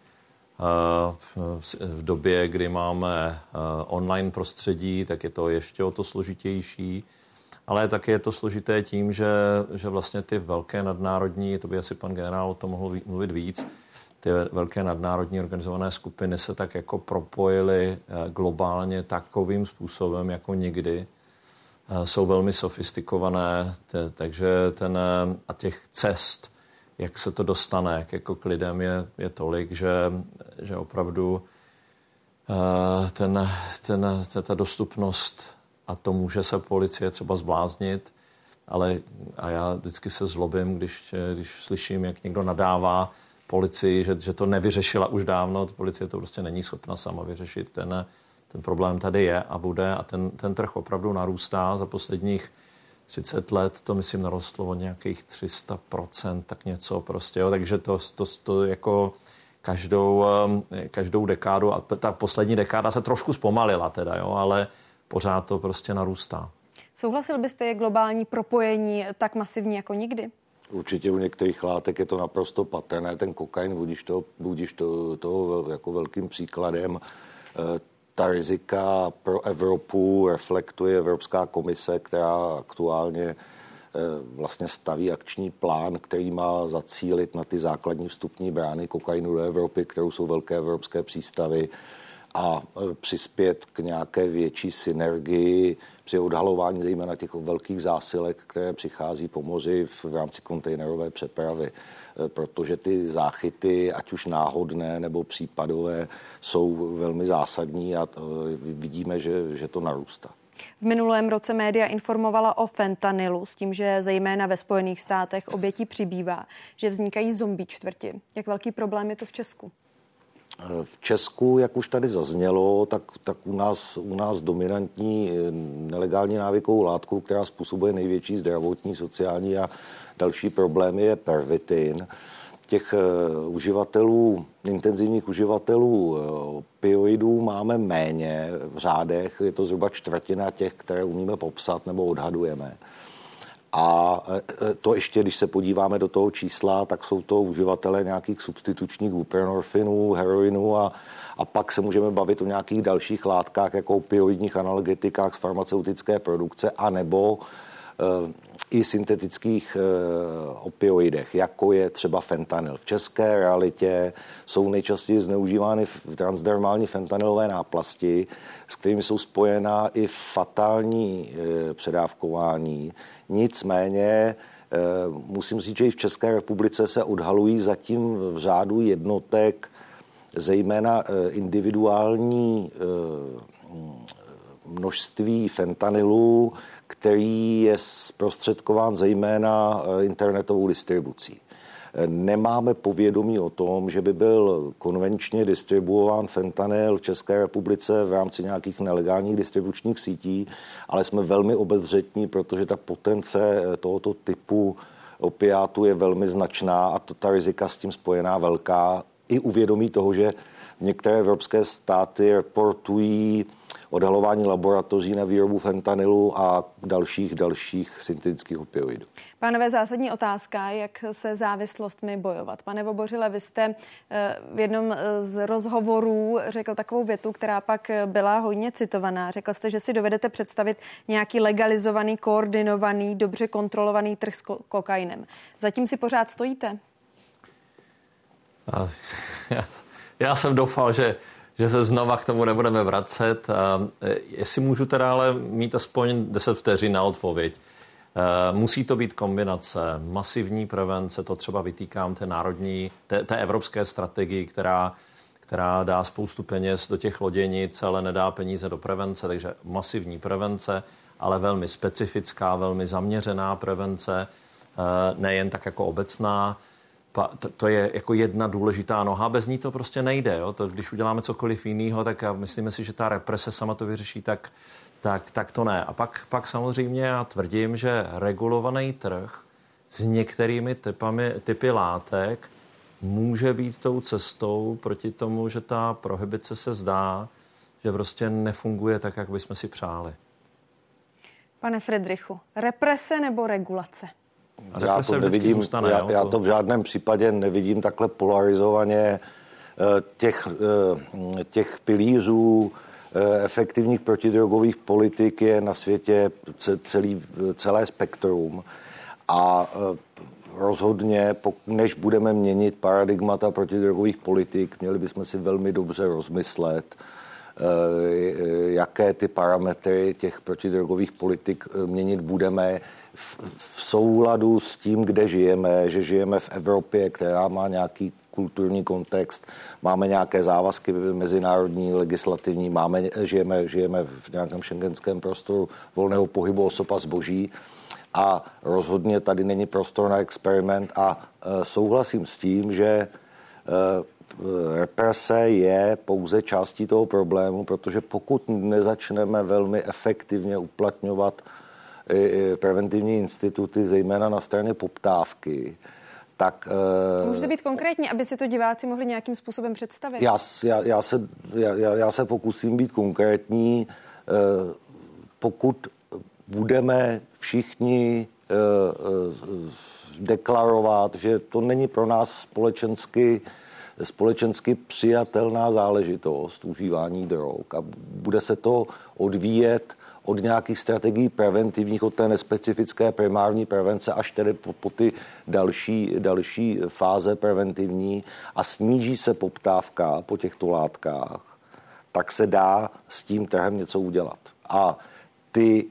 V době, kdy máme online prostředí, tak je to ještě o to složitější. Ale taky je to složité tím, že vlastně ty velké nadnárodní, to by asi pan generál o tom mohl mluvit víc, ty velké nadnárodní organizované skupiny se tak jako propojily globálně takovým způsobem, jako nikdy. Jsou velmi sofistikované, takže a těch cest, jak se to dostane jako k lidem, je tolik, že opravdu ta dostupnost, a to může se policie třeba zbláznit, ale já vždycky se zlobím, když slyším, jak někdo nadává policii, že to nevyřešila už dávno. Policie to prostě není schopna sama vyřešit. Ten problém tady je a bude, a ten trh opravdu narůstá. Za posledních 30 let to, myslím, narostlo o nějakých 300%, tak něco prostě. Jo. Takže to jako každou dekádu, a ta poslední dekáda se trošku zpomalila teda, jo, ale pořád to prostě narůstá. Souhlasil byste, je globální propojení tak masivní jako nikdy? Určitě u některých látek je to naprosto patrné. Ten kokain budíš to jako velkým příkladem. Ta rizika pro Evropu reflektuje Evropská komise, která aktuálně vlastně staví akční plán, který má zacílit na ty základní vstupní brány kokainu do Evropy, kterou jsou velké evropské přístavy, a přispět k nějaké větší synergii při odhalování zejména těch velkých zásilek, které přichází po moři v rámci kontejnerové přepravy, protože ty záchyty, ať už náhodné nebo případové, jsou velmi zásadní a vidíme, že to narůstá. V minulém roce média informovala o fentanylu s tím, že zejména ve Spojených státech obětí přibývá, že vznikají zombie čtvrti. Jak velký problém je to v Česku? V Česku, jak už tady zaznělo, tak u nás dominantní nelegální návykovou látku, která způsobuje největší zdravotní, sociální a další problémy, je pervitin. Těch intenzivních uživatelů opioidů máme méně v řádech. Je to zhruba čtvrtina těch, které umíme popsat nebo odhadujeme. A to ještě, když se podíváme do toho čísla, tak jsou to uživatelé nějakých substitučních buprenorfinů, heroinu a pak se můžeme bavit o nějakých dalších látkách, jako opioidních analgetikách z farmaceutické produkce, anebo i syntetických opioidech, jako je třeba fentanyl. V české realitě jsou nejčastěji zneužívány transdermální fentanylové náplasti, s kterými jsou spojená i fatální předávkování. Nicméně musím říct, že i v České republice se odhalují zatím v řádu jednotek zejména individuální množství fentanylu, který je zprostředkován zejména internetovou distribucí. Nemáme povědomí o tom, že by byl konvenčně distribuován fentanyl v České republice v rámci nějakých nelegálních distribučních sítí, ale jsme velmi obezřetní, protože ta potence tohoto typu opiátu je velmi značná a ta rizika s tím spojená velká. I uvědomí toho, že některé evropské státy reportují odhalování laboratoří na výrobu fentanylu a dalších syntetických opioidů. Pánové, zásadní otázka, jak se závislostmi bojovat. Pane Vobořile, vy jste v jednom z rozhovorů řekl takovou větu, která pak byla hodně citovaná. Řekl jste, že si dovedete představit nějaký legalizovaný, koordinovaný, dobře kontrolovaný trh s kokainem. Zatím si pořád stojíte? Já jsem doufal, že se znova k tomu nebudeme vracet. Jestli můžu teda ale mít aspoň 10 vteřin na odpověď. Musí to být kombinace masivní prevence, to třeba vytýkám té evropské strategii, která dá spoustu peněz do těch loděnic, ale nedá peníze do prevence, takže masivní prevence, ale velmi specifická, velmi zaměřená prevence, nejen tak jako obecná. To je jako jedna důležitá noha, bez ní to prostě nejde. Jo? To, když uděláme cokoliv jiného, tak myslíme si, že ta represe sama to vyřeší, tak to ne. A pak samozřejmě já tvrdím, že regulovaný trh s některými typy látek může být tou cestou proti tomu, že ta prohibice se zdá, že prostě nefunguje tak, jak bychom si přáli. Pane Fridrichu, represe nebo regulace? Já to v žádném případě nevidím takhle polarizovaně. Těch pilířů efektivních protidrogových politik je na světě celé spektrum. A rozhodně, než budeme měnit paradigmata protidrogových politik, měli bychom si velmi dobře rozmyslet, jaké ty parametry těch protidrogových politik měnit budeme v souladu s tím, kde žijeme, že žijeme v Evropě, která má nějaký kulturní kontext, máme nějaké závazky mezinárodní, legislativní, žijeme v nějakém schengenském prostoru volného pohybu osob a zboží a rozhodně tady není prostor na experiment a souhlasím s tím, že represe je pouze částí toho problému, protože pokud nezačneme velmi efektivně uplatňovat preventivní instituty, zejména na straně poptávky, tak... Můžete být konkrétní, aby si to diváci mohli nějakým způsobem představit? Já se pokusím být konkrétní. Pokud budeme všichni deklarovat, že to není pro nás společensky přijatelná záležitost užívání drog a bude se to odvíjet od nějakých strategií preventivních, od té nespecifické primární prevence až tedy po ty další fáze preventivní a sníží se poptávka po těchto látkách, tak se dá s tím trhem něco udělat. A ty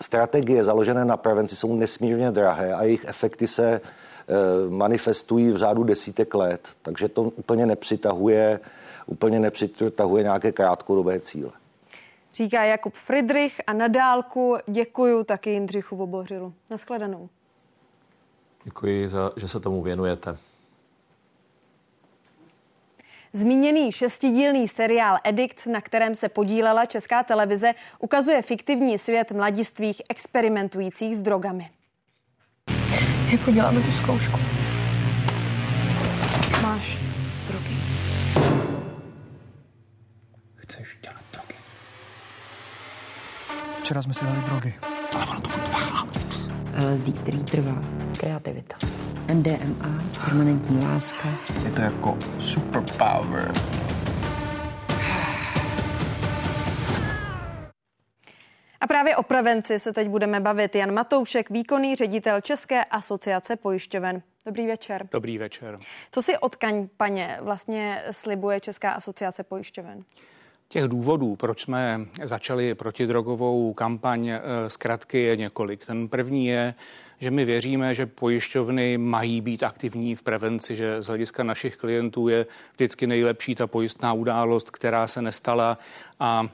strategie založené na prevenci jsou nesmírně drahé a jejich efekty se manifestují v řádu desítek let, takže to úplně nepřitahuje nějaké krátkodobé cíle. Říká Jakub Fridrich a na dálku děkuju taky Jindřichu Vobořilu. Naschledanou. Děkuji, že se tomu věnujete. Zmíněný šestidílný seriál Edikt, na kterém se podílela Česká televize, ukazuje fiktivní svět mladistvých experimentujících s drogami. Jako děláme tu zkoušku. Máš drogy? Chceš dělat drogy? Včera jsme si dali drogy. Ale ono to furt váhá. LSD, který trvá. Kreativita. MDMA, permanentní láska. Je to jako superpower. A právě o prevenci se teď budeme bavit. Jan Matoušek, výkonný ředitel České asociace pojišťoven. Dobrý večer. Dobrý večer. Co si od kampaně vlastně slibuje Česká asociace pojišťoven? Těch důvodů, proč jsme začali protidrogovou kampaň, zkratky je několik. Ten první je, že my věříme, že pojišťovny mají být aktivní v prevenci, že z hlediska našich klientů je vždycky nejlepší ta pojistná událost, která se nestala, a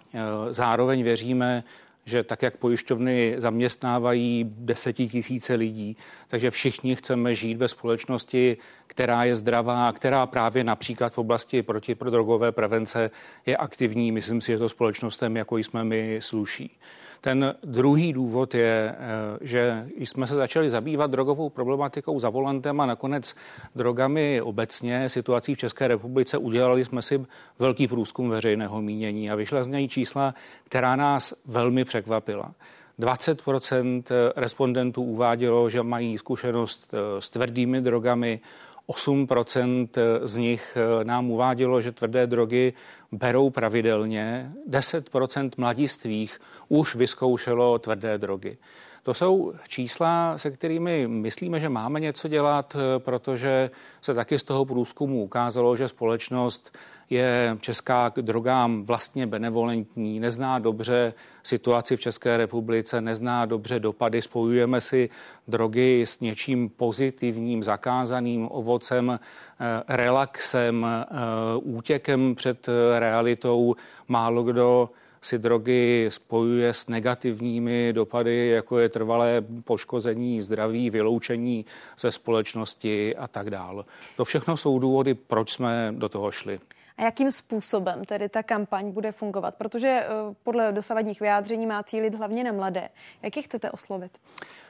zároveň věříme, že tak, jak pojišťovny zaměstnávají desetitisíce lidí, takže všichni chceme žít ve společnosti, která je zdravá, která právě například v oblasti protidrogové prevence je aktivní. Myslím si, že to společnostem, jako jsme my, sluší. Ten druhý důvod je, že jsme se začali zabývat drogovou problematikou za volantem a nakonec drogami obecně, situací v České republice. Udělali jsme si velký průzkum veřejného mínění a vyšla z něj čísla, která nás velmi překvapila. 20% respondentů uvádělo, že mají zkušenost s tvrdými drogami, 8% z nich nám uvádělo, že tvrdé drogy berou pravidelně, 10% mladistvých už vyzkoušelo tvrdé drogy. To jsou čísla, se kterými myslíme, že máme něco dělat, protože se taky z toho průzkumu ukázalo, že společnost je česká k drogám vlastně benevolentní, nezná dobře situaci v České republice, nezná dobře dopady. Spojujeme si drogy s něčím pozitivním, zakázaným ovocem, relaxem, útěkem před realitou. Málo kdo si drogy spojuje s negativními dopady, jako je trvalé poškození zdraví, vyloučení ze společnosti a tak dál. To všechno jsou důvody, proč jsme do toho šli. A jakým způsobem tedy ta kampaň bude fungovat? Protože podle dosavadních vyjádření má cílit hlavně na mladé. Jak je chcete oslovit?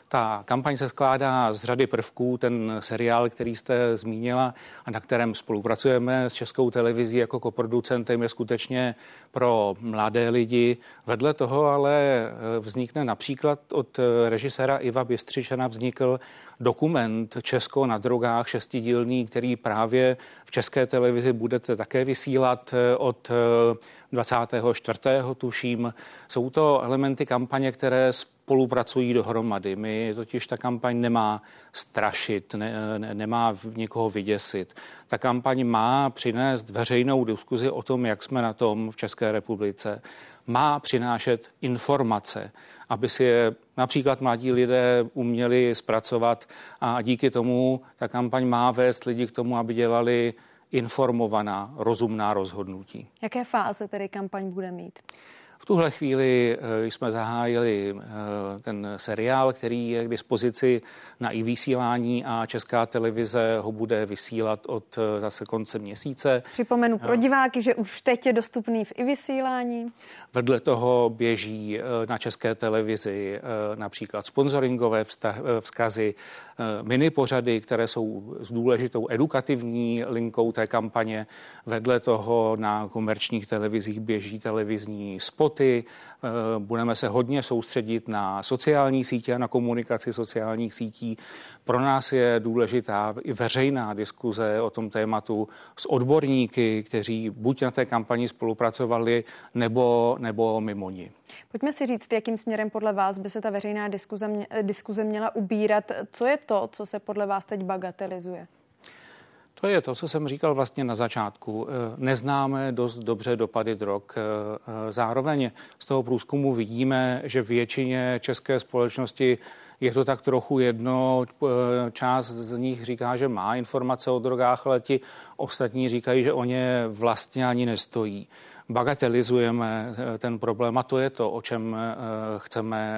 Ta kampaň se skládá z řady prvků. Ten seriál, který jste zmínila a na kterém spolupracujeme s Českou televizí jako koproducentem, je skutečně pro mladé lidi. Vedle toho ale vznikne například od režiséra Iva Bystřičana vznikl dokument Česko na drogách, šestidílný, který právě v České televizi budete také vysílat od 24. tuším. Jsou to elementy kampaně, které spolupracují dohromady. My totiž ta kampaň nemá strašit, nemá nikoho vyděsit. Ta kampaň má přinést veřejnou diskuzi o tom, jak jsme na tom v České republice. Má přinášet informace, aby si je například mladí lidé uměli zpracovat, a díky tomu ta kampaň má vést lidi k tomu, aby dělali informovaná, rozumná rozhodnutí. Jaké fáze tedy kampaň bude mít? V tuhle chvíli jsme zahájili ten seriál, který je k dispozici na i-vysílání, a Česká televize ho bude vysílat od zase konce měsíce. Připomenu pro diváky, že už teď je dostupný v i-vysílání. Vedle toho běží na České televizi například sponzoringové vzkazy, mini pořady, které jsou s důležitou edukativní linkou té kampaně. Vedle toho na komerčních televizích běží televizní spot. Budeme se hodně soustředit na sociální sítě a na komunikaci sociálních sítí. Pro nás je důležitá i veřejná diskuze o tom tématu s odborníky, kteří buď na té kampani spolupracovali, nebo mimo ní. Pojďme si říct, jakým směrem podle vás by se ta veřejná diskuze měla ubírat. Co je to, co se podle vás teď bagatelizuje? To je to, co jsem říkal vlastně na začátku. Neznáme dost dobře dopady drog. Zároveň z toho průzkumu vidíme, že většině české společnosti je to tak trochu jedno. Část z nich říká, že má informace o drogách, ale ti ostatní říkají, že o ně vlastně ani nestojí. Bagatelizujeme ten problém, a to je to, o čem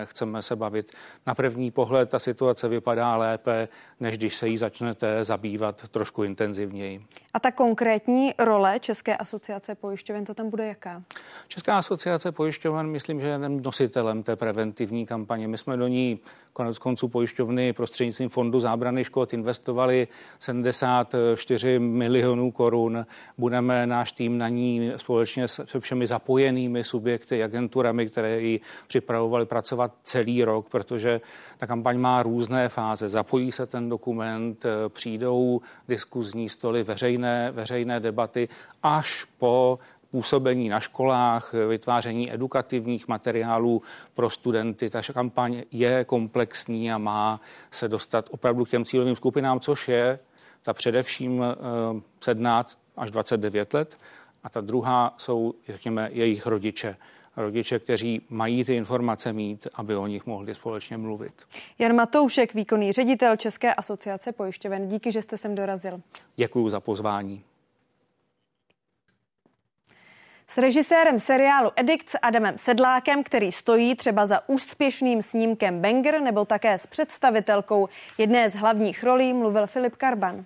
chceme se bavit. Na první pohled ta situace vypadá lépe, než když se jí začnete zabývat trošku intenzivněji. A ta konkrétní role České asociace pojišťoven, to tam bude jaká? Česká asociace pojišťoven, myslím, že je nositelem té preventivní kampaně. My jsme do ní koneckonců pojišťovny prostřednictvím Fondu zábrany škod investovali 74 milionů korun. Budeme náš tým na ní společně se všemi zapojenými subjekty, agenturami, které ji připravovali, pracovat celý rok, protože ta kampaň má různé fáze. Zapojí se ten dokument, přijdou diskuzní stoly, veřejné debaty až po působení na školách, vytváření edukativních materiálů pro studenty. Ta kampaň je komplexní a má se dostat opravdu k těm cílovým skupinám, což je ta především 17 až 29 let a ta druhá jsou, řekněme, jejich rodiče. Rodiče, kteří mají ty informace mít, aby o nich mohli společně mluvit. Jan Matoušek, výkonný ředitel České asociace pojišťoven. Díky, že jste sem dorazil. Děkuji za pozvání. S režisérem seriálu Edikt s Adamem Sedlákem, který stojí třeba za úspěšným snímkem Banger, nebo také s představitelkou jedné z hlavních rolí, mluvil Filip Karban.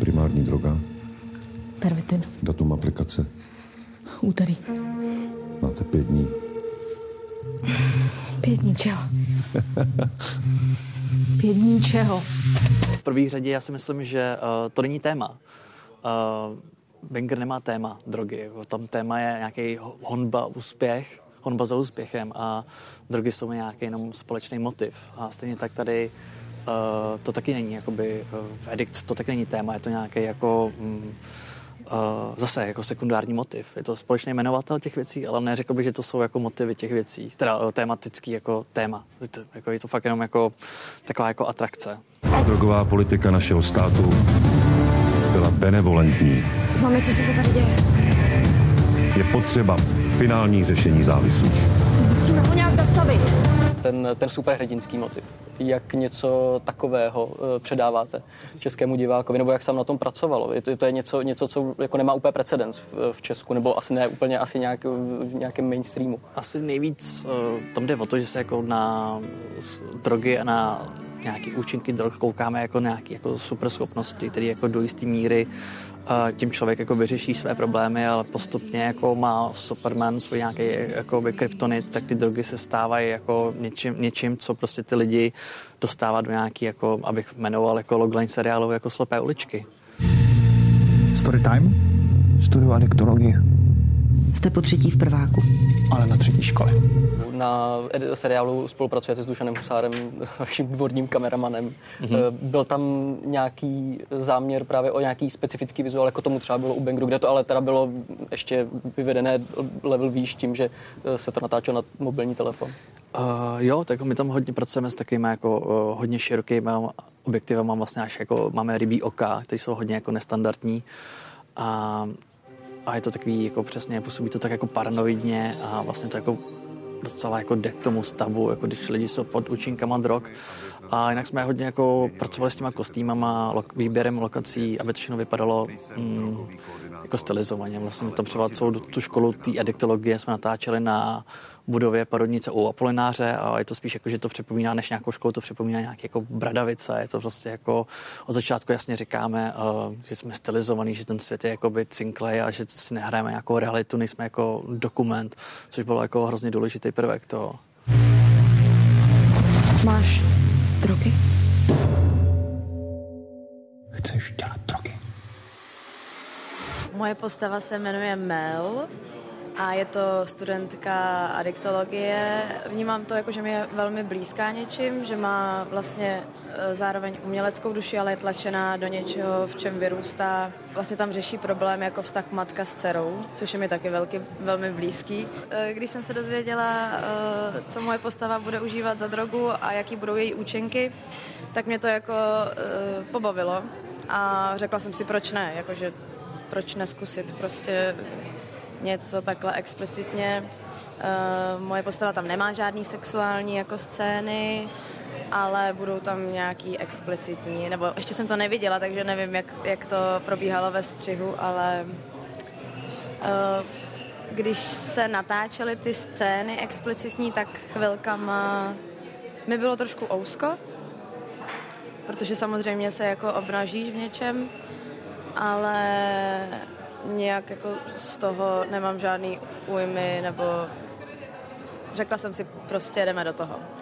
Primární droga. Pervitin. Datum aplikace. Úterý. Máte 5 dní. 5 dní čeho? 5 dní čeho? V první řadě já si myslím, že to není téma. Banger nemá téma drogy. Tam téma je nějaký honba za úspěchem a drogy jsou nějaký jenom společný motiv. A stejně tak tady to taky není, jakoby v Edikt to taky není téma, je to nějaký jako... zase jako sekundární motiv. Je to společný jmenovatel těch věcí, ale neřekl bych, že to jsou jako motivy těch věcí, teda tematický jako téma. Je to fakt jenom jako taková jako atrakce. Drogová politika našeho státu byla benevolentní. Mami, co se to tady děje? Je potřeba finální řešení závislých. Musíme ho nějak zastavit. Ten superhrdinský motiv. Jak něco takového předáváte českému divákovi, nebo jak se tam na tom pracovalo. To je něco, co jako nemá úplně precedens v Česku, nebo asi ne úplně asi nějak v nějakém mainstreamu. Asi nejvíc tam jde o to, že se jako na drogy a na nějaké účinky drog koukáme jako nějaké jako superschopnosti, které jako do jisté míry tím člověk jako vyřeší své problémy, ale postupně jako má Superman svůj nějaký jako kryptonit, tak ty drogy se stávají jako něčím, co prostě ty lidi dostává do nějaký, jako, abych jmenoval jako logline seriálu, jako slepé uličky. Story time? Studuju adiktologii. Jste po 3. v prváku. Ale na 3. škole. Na seriálu spolupracujete s Dušanem Husárem, naším dvorním kameramanem. Mm-hmm. Byl tam nějaký záměr právě o nějaký specifický vizuál, jako tomu třeba bylo u Bangeru, kde to ale teda bylo ještě vyvedené level výš tím, že se to natáčelo na mobilní telefon. Jo, tak my tam hodně pracujeme s takovými jako hodně širokými objektivy. Máme rybí oka, které jsou hodně jako nestandardní. A je to takový, jako přesně, působí to tak jako paranoidně a vlastně to jako docela jako jde k tomu stavu, jako když lidi jsou pod účinkama drog. A jinak jsme hodně jako pracovali s těma kostýmama, výběrem lokací, aby to všechno vypadalo jako stylizovaně. Vlastně tam třeba celou tu školu té adiktologie jsme natáčeli na budově Parodnice u Apolináře a je to spíš jako, že to připomíná, než nějakou školu, to připomíná nějaké jako bradavice. Je to prostě jako, od začátku jasně říkáme, že jsme stylizovaní, že ten svět je jakoby cinklej a že si nehrajeme nějakou realitu, nejsme jako dokument, což bylo jako hrozně důležitý prvek toho. Máš drogy? Chceš dělat drogy? Moje postava se jmenuje Mel a je to studentka adiktologie. Vnímám to jako, že mi je velmi blízká něčím, že má vlastně zároveň uměleckou duši, ale je tlačená do něčeho, v čem vyrůstá. Vlastně tam řeší problém jako vztah matka s dcerou, což je mi taky velmi blízký. Když jsem se dozvěděla, co moje postava bude užívat za drogu a jaký budou její účinky, tak mě to jako pobavilo a řekla jsem si, proč ne, jakože proč neskusit prostě něco takhle explicitně. Moje postava tam nemá žádný sexuální jako scény, ale budou tam nějaký explicitní, nebo ještě jsem to neviděla, takže nevím, jak to probíhalo ve střihu, ale když se natáčely ty scény explicitní, tak chvilkama mi bylo trošku ousko, protože samozřejmě se jako obnažíš v něčem, ale nějak jako z toho nemám žádný újmy, nebo řekla jsem si, prostě jdeme do toho.